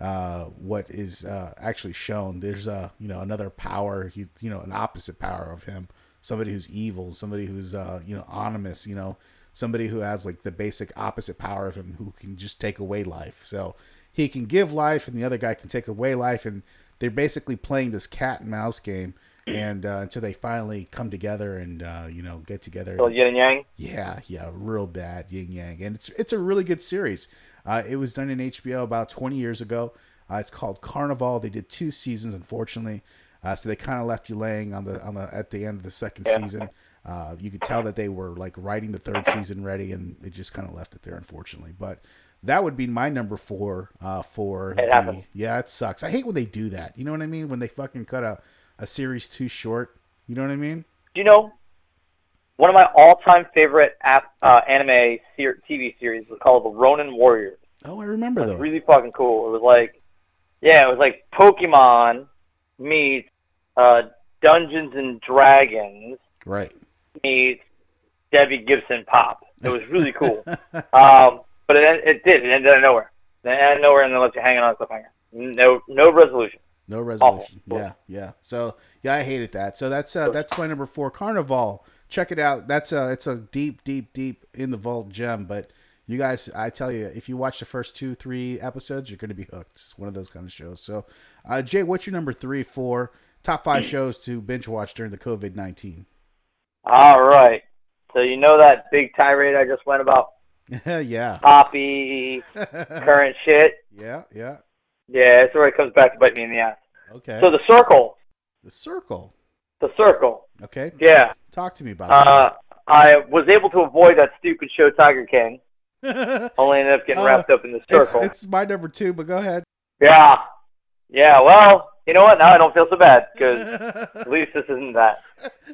uh, what is uh, actually shown. There's a, uh, you know, another power, he, you know, an opposite power of him. Somebody who's evil, somebody who's, uh, you know, ominous, you know, somebody who has like the basic opposite power of him, who can just take away life. So he can give life and the other guy can take away life. And they're basically playing this cat and mouse game. And uh, until they finally come together and, uh, you know, get together. So yin and yang? Yeah, yeah, real bad yin yang. And it's it's a really good series. Uh, it was done in H B O about twenty years ago. Uh, it's called Carnival. They did two seasons, unfortunately. Uh, so they kind of left you laying on the on the at the end of the second yeah. season. Uh, you could tell that they were like writing the third season ready, and they just kind of left it there, unfortunately. But that would be my number four uh, for it the, yeah, it sucks. I hate when they do that. You know what I mean? When they fucking cut a, a series too short. You know what I mean? You know, one of my all-time favorite app, uh, anime ser- T V series was called The Ronin Warriors. Oh, I remember those. Really fucking cool. It was like, yeah, it was like Pokemon meets Uh, Dungeons and Dragons right. meets Debbie Gibson Pop. It was really cool. um, but it it did. It ended out of nowhere. It ended out of nowhere and then left you hanging on a cliffhanger. No no resolution. No resolution. Awful. Yeah, yeah. So, yeah, I hated that. So that's uh, that's my number four, Carnival. Check it out. That's a, it's a deep, deep, deep in the vault gem. But you guys, I tell you, if you watch the first two, three episodes, you're going to be hooked. It's one of those kind of shows. So, uh, Jay, what's your number three, four, top five shows to binge watch during the covid nineteen. All right. So you know that big tirade I just went about? Yeah. Poppy, current shit. Yeah, yeah. Yeah, that's where it comes back to bite me in the ass. Okay. So The Circle. The Circle? The Circle. Okay. Yeah. Talk to me about uh, that. I was able to avoid that stupid show Tiger King. Only ended up getting uh, wrapped up in The Circle. It's, it's my number two, but go ahead. Yeah. Yeah, well... You know what? Now I don't feel so bad, because at least this isn't that.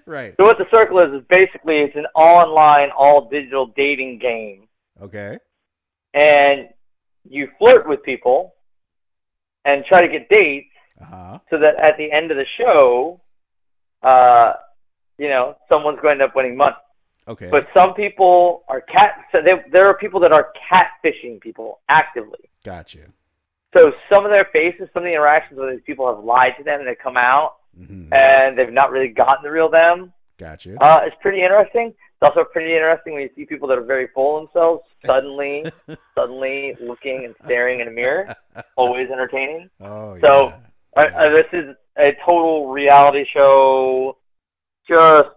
Right. So what The Circle is, is basically it's an online, all-digital dating game. Okay. And you flirt with people and try to get dates uh-huh. so that at the end of the show, uh, you know, someone's going to end up winning money. Okay. But some people are cat... So they, there are people that are catfishing people actively. Gotcha. So some of their faces, some of the interactions with these people have lied to them, and they come out, mm-hmm. and they've not really gotten the real them. Gotcha. Uh, it's pretty interesting. It's also pretty interesting when you see people that are very full of themselves suddenly, suddenly looking and staring in a mirror. Always entertaining. Oh, yeah. So yeah. Uh, this is a total reality show, just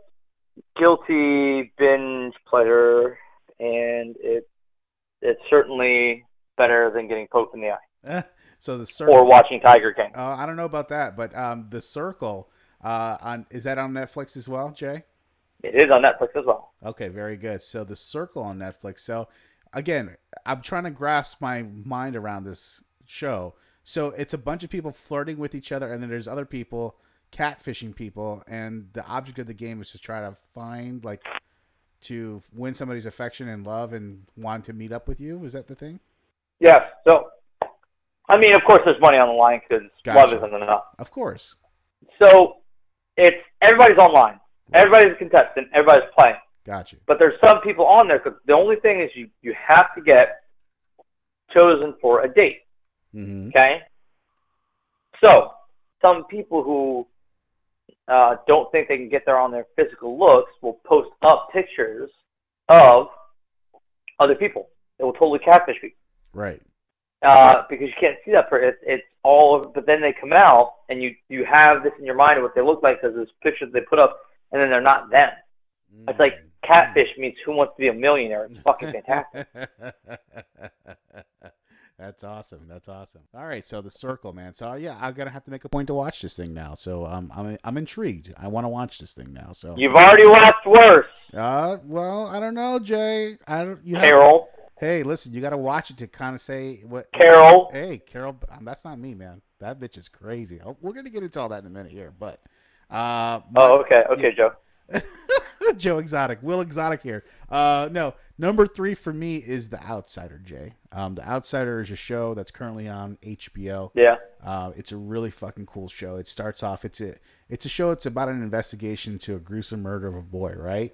guilty binge pleasure, and it it's certainly better than getting poked in the eye. So The Circle, or watching Tiger King. Uh, I don't know about that, but um, The Circle uh, on is that on Netflix as well, Jay? It is on Netflix as well. Okay, very good. So The Circle on Netflix. So again, I'm trying to grasp my mind around this show. So it's a bunch of people flirting with each other, and then there's other people catfishing people, and the object of the game is to try to find like to win somebody's affection and love and want to meet up with you. Is that the thing? Yeah. So. I mean, of course, there's money on the line because gotcha. Love isn't enough. Of course. So it's everybody's online. Everybody's a contestant. Everybody's playing. Gotcha. But there's some people on there because the only thing is you, you have to get chosen for a date. Mm-hmm. Okay? So some people who uh, don't think they can get there on their physical looks will post up pictures of other people. They will totally catfish people. Right. uh, because you can't see that for it, it's all over. But then they come out, and you, you have this in your mind of what they look like because there's pictures they put up, and then they're not them. Mm. It's like Catfish means Who Wants to Be a Millionaire. It's fucking fantastic. That's awesome. That's awesome. All right, so The Circle, man. So yeah, I'm gonna have to make a point to watch this thing now. So um, I'm I'm intrigued. I want to watch this thing now. So you've already watched worse. Uh, well, I don't know, Jay. I don't. You Carol. Have, hey, listen, you got to watch it to kind of say what. Carol. Hey, Carol. That's not me, man. That bitch is crazy. We're gonna get into all that in a minute here, but. Uh, my, oh, okay, okay, yeah. Joe. Joe Exotic, Will Exotic here. Uh, no, number three for me is The Outsider, Jay. Um, The Outsider is a show that's currently on H B O. Yeah. Uh, it's a really fucking cool show. It starts off, it's a, it's a show, it's about an investigation to a gruesome murder of a boy, right?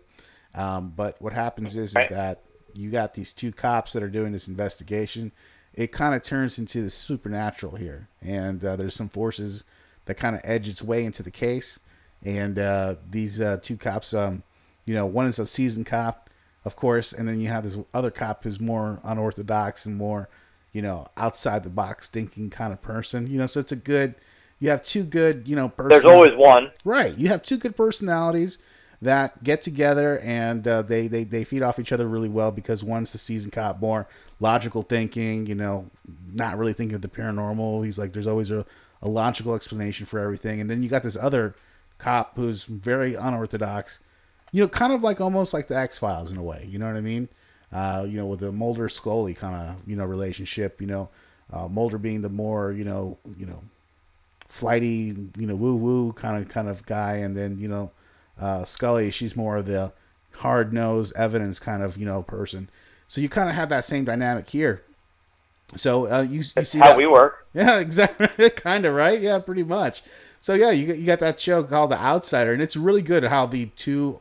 Um, but what happens is, is that you got these two cops that are doing this investigation. It kind of turns into the supernatural here. And uh, there's some forces that kind of edge its way into the case. And uh, these uh, two cops... Um, You know, one is a seasoned cop, of course, and then you have this other cop who's more unorthodox and more, you know, outside the box thinking kind of person. You know, so it's a good, you have two good, you know, person. There's always one. Right. You have two good personalities that get together and uh, they, they, they feed off each other really well because one's the seasoned cop, more logical thinking, you know, not really thinking of the paranormal. He's like, there's always a, a logical explanation for everything. And then you got this other cop who's very unorthodox. You know, kind of like almost like the X-Files in a way. You know what I mean? Uh, you know, with the Mulder-Scully kind of, you know, relationship. You know, uh, Mulder being the more, you know, you know, flighty, you know, woo-woo kind of kind of guy, and then you know, uh, Scully, she's more of the hard-nosed evidence kind of, you know, person. So you kind of have that same dynamic here. So uh, you, you see how that. We work? Yeah, exactly. Kind of right. Yeah, pretty much. So yeah, you you got that show called The Outsider, and it's really good how the two.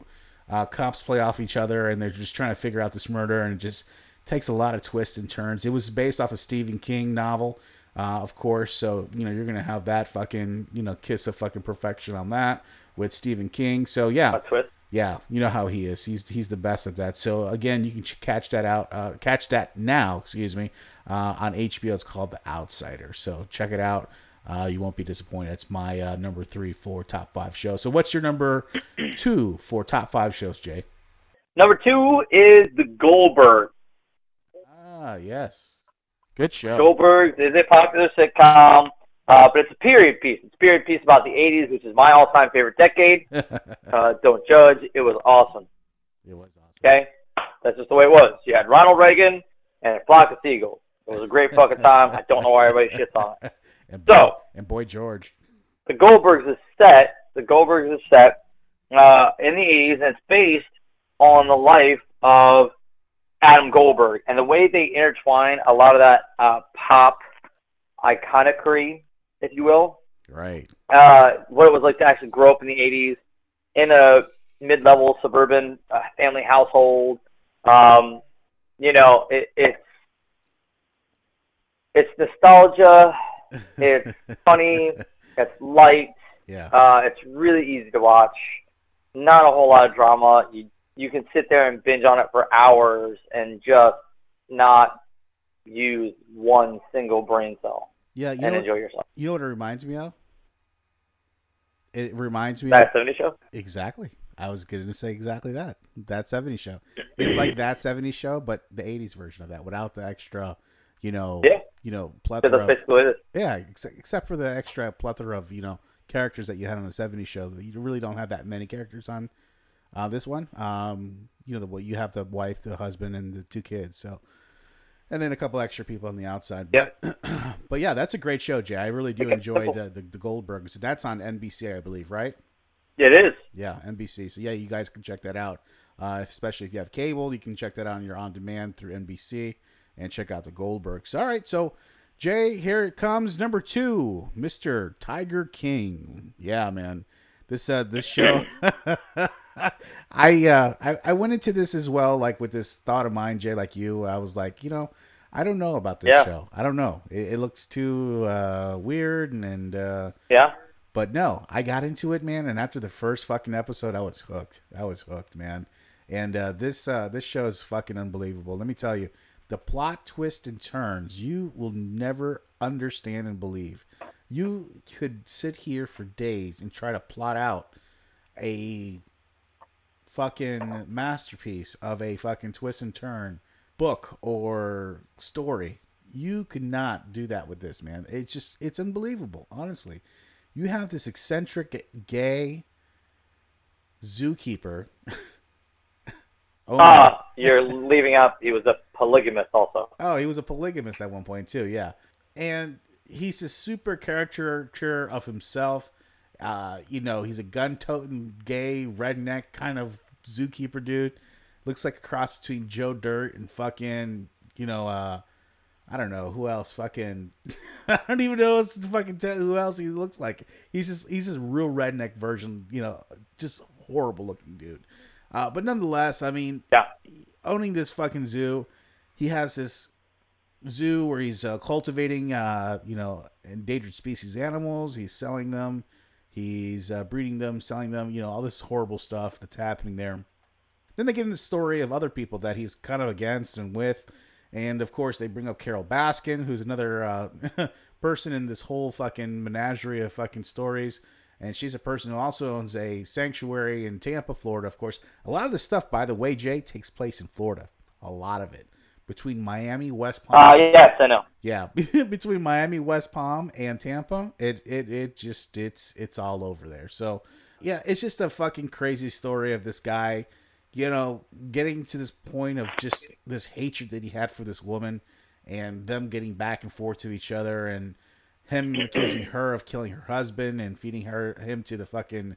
Uh, cops play off each other, and they're just trying to figure out this murder, and it just takes a lot of twists and turns. It was based off a Stephen King novel, uh, of course, so you know you're gonna have that fucking you know kiss of fucking perfection on that with Stephen King. So yeah, yeah, you know how he is. He's he's the best at that. So again, you can catch that out, uh, catch that now. Excuse me, uh, on H B O. It's called The Outsider. So check it out. Uh, you won't be disappointed. That's my uh, number three for top five shows. So what's your number two for top five shows, Jay? Number two is The Goldbergs. Ah, yes. Good show. Goldbergs is a popular sitcom, uh, but it's a period piece. It's a period piece about the eighties, which is my all-time favorite decade. uh, don't judge. It was awesome. It was awesome. Okay? That's just the way it was. You had Ronald Reagan and a flock of seagulls. It was a great fucking time. I don't know why everybody shits on it. And boy, so, and boy George. The Goldbergs is set. The Goldbergs is set uh, in the eighties, and it's based on the life of Adam Goldberg. And the way they intertwine a lot of that uh, pop iconography, if you will. Right. Uh, what it was like to actually grow up in the eighties in a mid-level suburban uh, family household. Um, you know, it, it's it's nostalgia. It's funny. It's light. Yeah. Uh, it's really easy to watch. Not a whole lot of drama. You you can sit there and binge on it for hours and just not use one single brain cell. Yeah, you and know enjoy what, yourself. You know what it reminds me of? It reminds me that of that seventies show. Exactly. I was going to say exactly that. That seventies show. It's like that seventies show, but the eighties version of that without the extra. You know, yeah. you know, plethora. Of, yeah, except, except for the extra plethora of you know characters that you had on the seventies show, you really don't have that many characters on uh, this one. Um, you know, the well, you have the wife, the husband, and the two kids. So, and then a couple extra people on the outside. Yeah. But, but yeah, that's a great show, Jay. I really do okay, enjoy the, the the Goldbergs. That's on N B C, I believe, right? It is. Yeah, N B C. So yeah, you guys can check that out. Uh, especially if you have cable, you can check that out on your on demand through N B C. And check out The Goldbergs. All right, so Jay, here it comes. Number two, Mister Tiger King. Yeah, man, this uh, this show. I, uh, I I went into this as well, like with this thought of mine, Jay, like you. I was like, you know, I don't know about this yeah. show. I don't know. It, it looks too uh, weird and, and uh, yeah. But no, I got into it, man. And after the first fucking episode, I was hooked. I was hooked, man. And uh, this uh, this show is fucking unbelievable. Let me tell you. the plot twists and turns you will never understand and believe. You could sit here for days and try to plot out a fucking masterpiece of a fucking twist and turn book or story. You could not do that with this, man. It's just, it's unbelievable, honestly. You have this eccentric gay zookeeper. Oh, ah, you're leaving out. He was a polygamist also. Oh, he was a polygamist at one point too. Yeah. And he's a super caricature of himself. Uh, you know, he's a gun toting gay redneck kind of zookeeper dude. Looks like a cross between Joe Dirt and fucking, you know, uh, I don't know who else fucking, I don't even know what's to fucking tell who else he looks like. He's just, he's just a real redneck version, you know, just horrible looking dude. Uh, but nonetheless, I mean, yeah. Owning this fucking zoo, he has this zoo where he's uh, cultivating, uh, you know, endangered species animals. He's selling them. He's uh, breeding them, selling them, you know, all this horrible stuff that's happening there. Then they get into the story of other people that he's kind of against and with. And, of course, they bring up Carol Baskin, who's another uh, person in this whole fucking menagerie of fucking stories. And she's a person who also owns a sanctuary in Tampa, Florida, of course. A lot of the stuff, by the way, Jay, takes place in Florida. A lot of it. Between Miami, West Palm. Ah, uh, yes, I know. Yeah. Between Miami, West Palm, and Tampa, it, it it just, it's it's all over there. So, yeah, it's just a fucking crazy story of this guy, you know, getting to this point of just this hatred that he had for this woman and them getting back and forth to each other and him accusing her of killing her husband and feeding her him to the fucking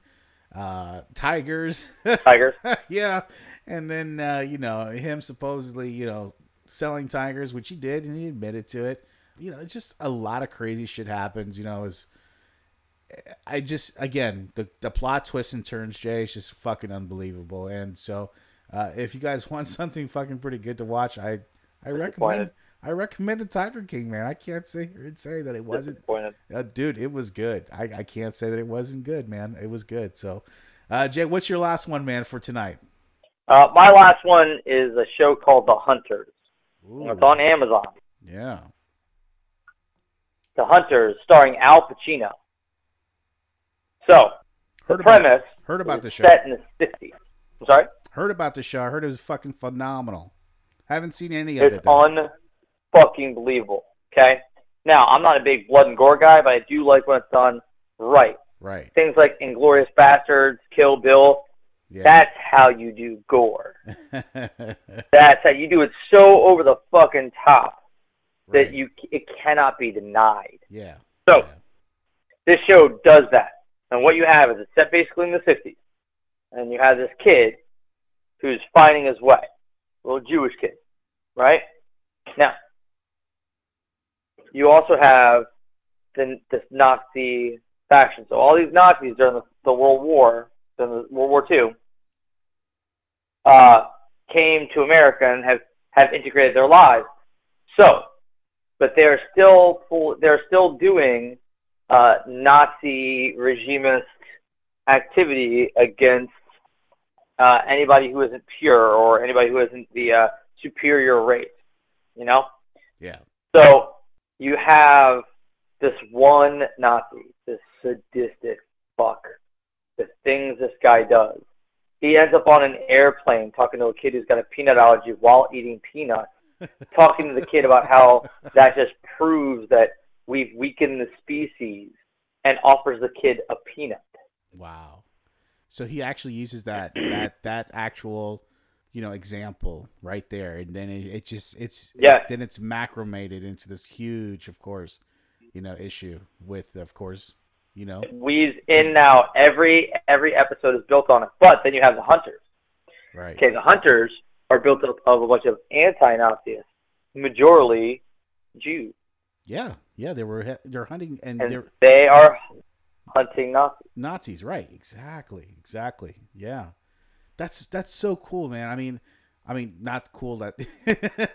uh, tigers. Tiger. Yeah. And then, uh, you know, him supposedly, you know, selling tigers, which he did, and he admitted to it. You know, it's just a lot of crazy shit happens, you know. Is I just, again, the, the plot twists and turns, Jay, is just fucking unbelievable. And so uh, if you guys want something fucking pretty good to watch, I, I recommend I recommend the Tiger King, man. I can't sit here and say that it wasn't. Uh, dude, it was good. I, I can't say that it wasn't good, man. It was good. So, uh, Jay, what's your last one, man, for tonight? Uh, my last one is a show called The Hunters. Ooh. It's on Amazon. Yeah. The Hunters, starring Al Pacino. So, heard the about, premise heard about the show. Set in the fifties. I'm sorry? Heard about the show. I heard it was fucking phenomenal. I haven't seen any of it's it. It's on... fucking believable. Okay, now I'm not a big blood and gore guy, but I do like when it's done right. Right. Things like Inglourious Bastards, Kill Bill. Yeah. That's how you do gore. That's how you do it. So over the fucking top that right. you it cannot be denied. Yeah. So yeah. This show does that, and what you have is it's set basically in the fifties, and you have this kid who's finding his way, a little Jewish kid, right? Now. You also have the, this Nazi faction. So all these Nazis during the, the World War, during the World War Two, uh, came to America and have, have integrated their lives. So, but they're still full, they're still doing uh, Nazi regimist activity against uh, anybody who isn't pure or anybody who isn't the uh, superior race. You know? Yeah. So. You have this one Nazi, this sadistic fuck, the things this guy does. He ends up on an airplane talking to a kid who's got a peanut allergy while eating peanuts, talking to the kid about how that just proves that we've weakened the species, and offers the kid a peanut. Wow. So he actually uses that that that actual... you know, example right there. And then it, it just, it's, yeah. it, then it's macramated into this huge, of course, you know, issue with, of course, you know. It weaves in now. Every, every episode is built on it. But then you have the Hunters. Right. Okay, the Hunters are built up of a bunch of anti-Nazis, majorly Jews. Yeah, yeah, they were, they're hunting and, and they're. They are hunting Nazis. Nazis, right, exactly, exactly, yeah. That's that's so cool, man. I mean, I mean, not cool that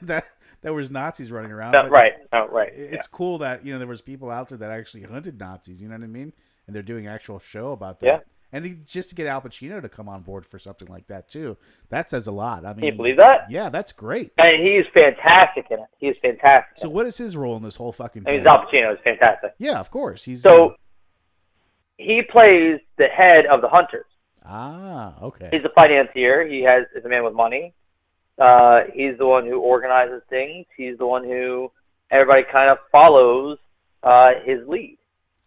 that there was Nazis running around. Not right, not right. It's yeah. cool that you know there was people out there that actually hunted Nazis. You know what I mean? And they're doing actual show about that. Yeah. And just to get Al Pacino to come on board for something like that, too, that says a lot. I mean, can you believe that? Yeah, that's great. And he's fantastic in it. He's fantastic. So what is his role in this whole fucking thing? I mean, Al Pacino is fantastic. Yeah, of course. He's So uh... he plays the head of the Hunters. Ah, okay. He's a financier. He has is a man with money. Uh, he's the one who organizes things. He's the one who everybody kind of follows uh, his lead.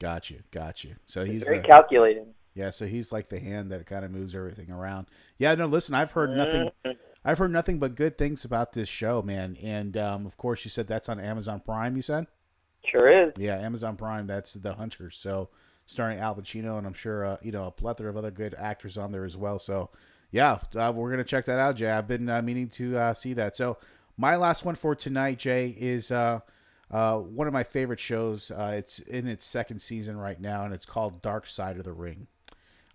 Got you, got you. So he's very the, calculating. Yeah, so he's like the hand that kind of moves everything around. Yeah, no, listen, I've heard nothing. I've heard nothing but good things about this show, man. And um, of course, you said that's on Amazon Prime. You said, sure is. Yeah, Amazon Prime. That's The Hunters. So starring Al Pacino, and I'm sure uh, you know a plethora of other good actors on there as well. So. Yeah, uh, we're going to check that out, Jay. I've been uh, meaning to uh, see that. So my last one for tonight, Jay, is uh, uh, one of my favorite shows. Uh, it's in its second season right now, and it's called Dark Side of the Ring.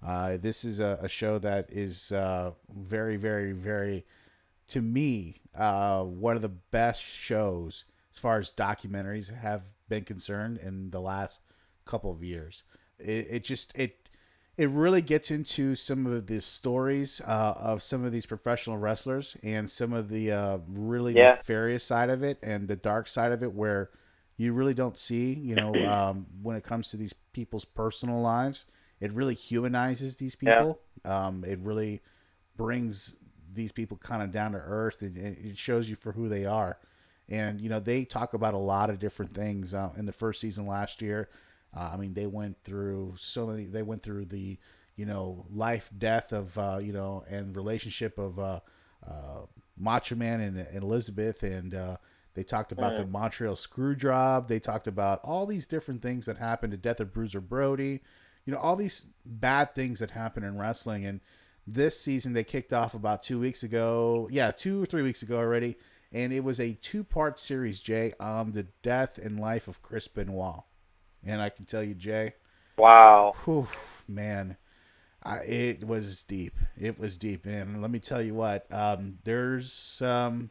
Uh, this is a, a show that is uh, very, very, very, to me, uh, one of the best shows as far as documentaries have been concerned in the last couple of years. It, it just... it. It really gets into some of the stories uh, of some of these professional wrestlers and some of the uh, really yeah. nefarious side of it and the dark side of it where you really don't see, you know, um, when it comes to these people's personal lives. It really humanizes these people. Yeah. Um, it really brings these people kind of down to earth, and it shows you for who they are. And, you know, they talk about a lot of different things uh, in the first season last year. Uh, I mean, they went through so many, they went through the, you know, life, death of, uh, you know, and relationship of uh, uh, Macho Man and, and Elizabeth. And uh, they talked about mm-hmm. the Montreal screw job. They talked about all these different things that happened, the death of Bruiser Brody, you know, all these bad things that happen in wrestling. And this season they kicked off about two weeks ago. Yeah, two or three weeks ago already. And it was a two part series, Jay, on the death and life of Chris Benoit. And I can tell you, Jay. Wow. Whew, man, I, it was deep. It was deep, and let me tell you what. Um, there's um,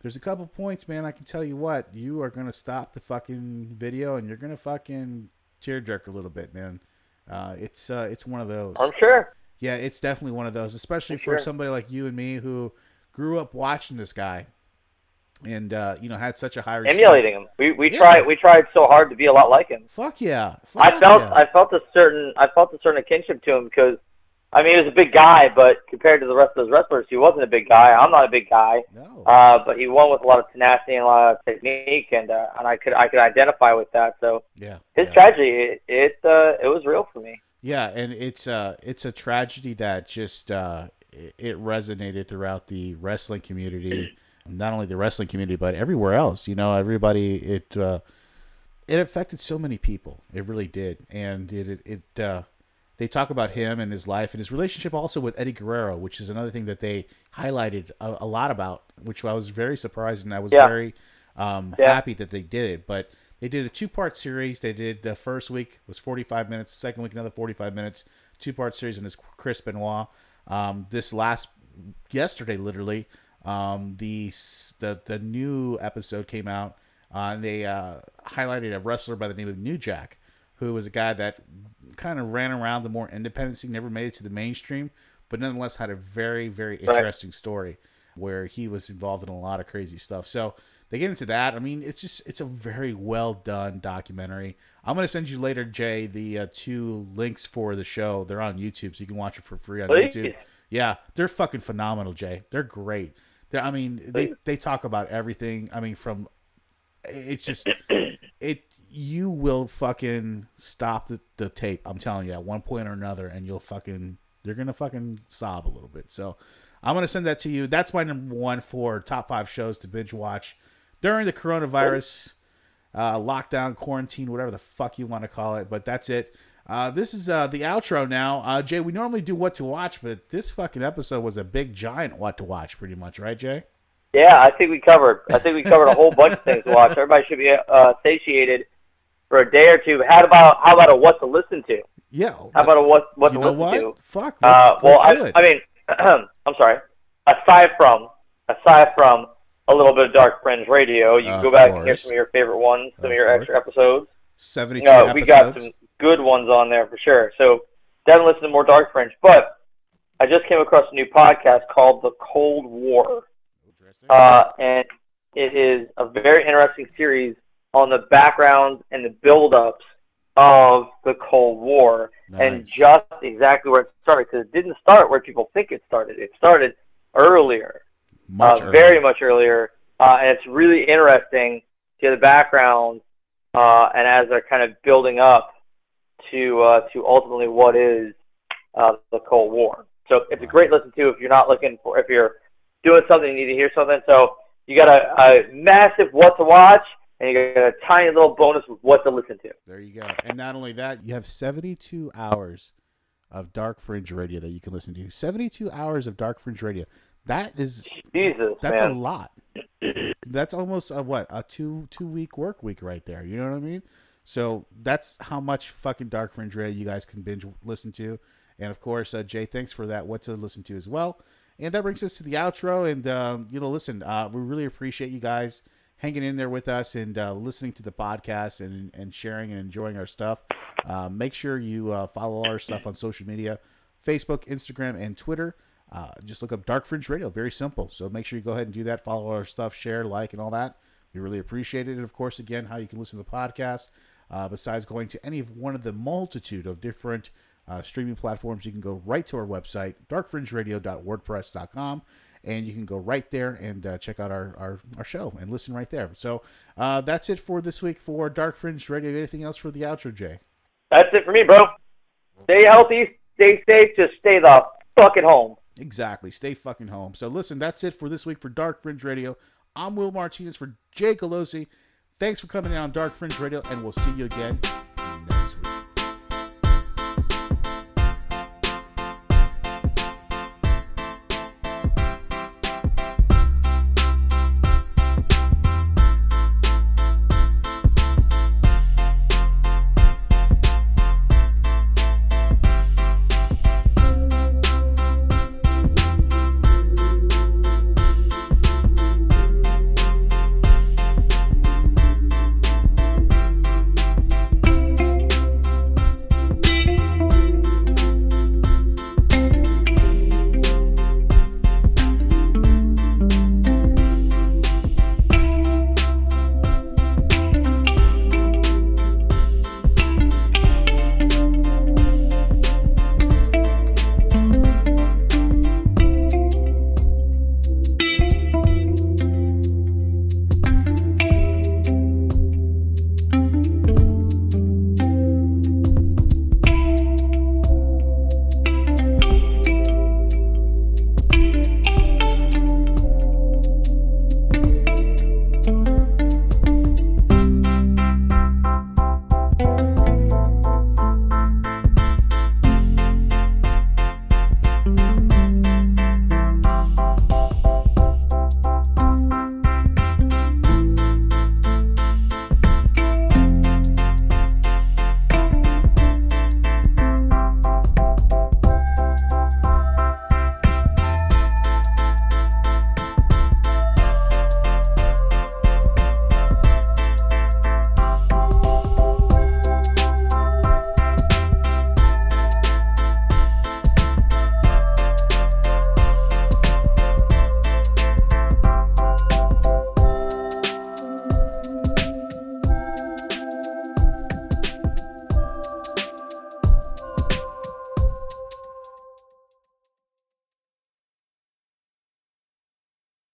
there's a couple points, man. I can tell you what. You are gonna stop the fucking video, and you're gonna fucking tear jerk a little bit, man. Uh, it's uh, it's one of those. I'm sure. Yeah, it's definitely one of those, especially I'm for sure. somebody like you and me who grew up watching this guy. And, uh, you know, had such a high respect. Emulating him. We, we yeah. tried, we tried so hard to be a lot like him. Fuck yeah. Fuck I felt, yeah. I felt a certain, I felt a certain kinship to him because, I mean, he was a big guy, but compared to the rest of those wrestlers, he wasn't a big guy. I'm not a big guy. No. Uh, but he won with a lot of tenacity and a lot of technique. And, uh, and I could, I could identify with that. So yeah, his yeah. tragedy, it, it, uh, it was real for me. Yeah. And it's, uh, it's a tragedy that just, uh, it, it resonated throughout the wrestling community. Not only the wrestling community, but everywhere else, you know, everybody, it, uh, it affected so many people. It really did. And it, it, it uh, they talk about him and his life and his relationship also with Eddie Guerrero, which is another thing that they highlighted a, a lot about, which I was very surprised. And I was yeah. very, um, yeah. happy that they did it, but they did a two part series. They did the first week was forty-five minutes. Second week, another forty-five minutes, two part series. And it's Chris Benoit. Um, this last yesterday, literally, Um, the, the, the new episode came out, uh, and they, uh, highlighted a wrestler by the name of New Jack, who was a guy that kind of ran around the more independent scene, never made it to the mainstream, but nonetheless had a very, very interesting right. story where he was involved in a lot of crazy stuff. So they get into that. I mean, it's just, it's a very well done documentary. I'm going to send you later, Jay, the uh, two links for the show. They're on YouTube, so you can watch it for free on Please. YouTube. Yeah. They're fucking phenomenal, Jay. They're great. I mean, they, they talk about everything. I mean, from it's just it you will fucking stop the, the tape. I'm telling you at one point or another, and you'll fucking you're gonna fucking sob a little bit. So I'm gonna send that to you. That's my number one for top five shows to binge watch during the coronavirus uh, lockdown, quarantine, whatever the fuck you want to call it. But that's it. Uh, this is uh, the outro now. Uh, Jay, we normally do what to watch, but this fucking episode was a big giant what to watch pretty much, right, Jay? Yeah, I think we covered. I think we covered a whole bunch of things to watch. Everybody should be uh, satiated for a day or two. How about how about a what to listen to? Yeah. How about a what, what to listen what? to? Fuck, let's, uh, well, let's do I, it. I mean, I'm sorry. Aside from, aside from a little bit of Dark Fringe Radio, you uh, can go back course. and hear some of your favorite ones, some of, of your course. extra episodes. seventy-two uh, episodes. We got some good ones on there for sure. So Definitely listen to more Dark Fringe. But I just came across a new podcast called The Cold War. Uh, and it is a very interesting series on the background and the build-ups of the Cold War. Nice. And just exactly where it started, because it didn't start where people think it started. It started earlier, much uh, earlier. very much earlier. Uh, and it's really interesting to the background uh, and as they're kind of building up to uh, to ultimately what is uh, the Cold War. So it's a great listen to if you're not looking for, if you're doing something, you need to hear something. So you got a, a massive what to watch, and you got a tiny little bonus with what to listen to. There you go. And not only that, you have seventy-two hours of Dark Fringe Radio that you can listen to. seventy-two hours of Dark Fringe Radio. That is, Jesus, that's man. a lot. That's almost a what a two two week work week right there. You know what I mean? So that's how much fucking Dark Fringe Radio you guys can binge listen to. And of course, uh, Jay, thanks for that. What to listen to as well. And that brings us to the outro. And um, you know, listen, uh, we really appreciate you guys hanging in there with us and uh, listening to the podcast and and sharing and enjoying our stuff. Uh, make sure you uh, follow all our stuff on social media, Facebook, Instagram, and Twitter. Uh, just look up Dark Fringe Radio. Very simple. So make sure you go ahead and do that. Follow our stuff, share, like, and all that. We really appreciate it. And of course, again, how you can listen to the podcast. Uh, besides going to any of one of the multitude of different uh, streaming platforms, you can go right to our website, dark fringe radio dot wordpress dot com, and you can go right there and uh, check out our, our, our show and listen right there. So uh, that's it for this week for Dark Fringe Radio. Anything else for the outro, Jay? That's it for me, bro. Stay healthy, stay safe, just stay the fuck at home. Exactly. Stay fucking home. So listen, that's it for this week for Dark Fringe Radio. I'm Will Martinez for Jay Colozzi. Thanks for coming in on Dark Fringe Radio, and we'll see you again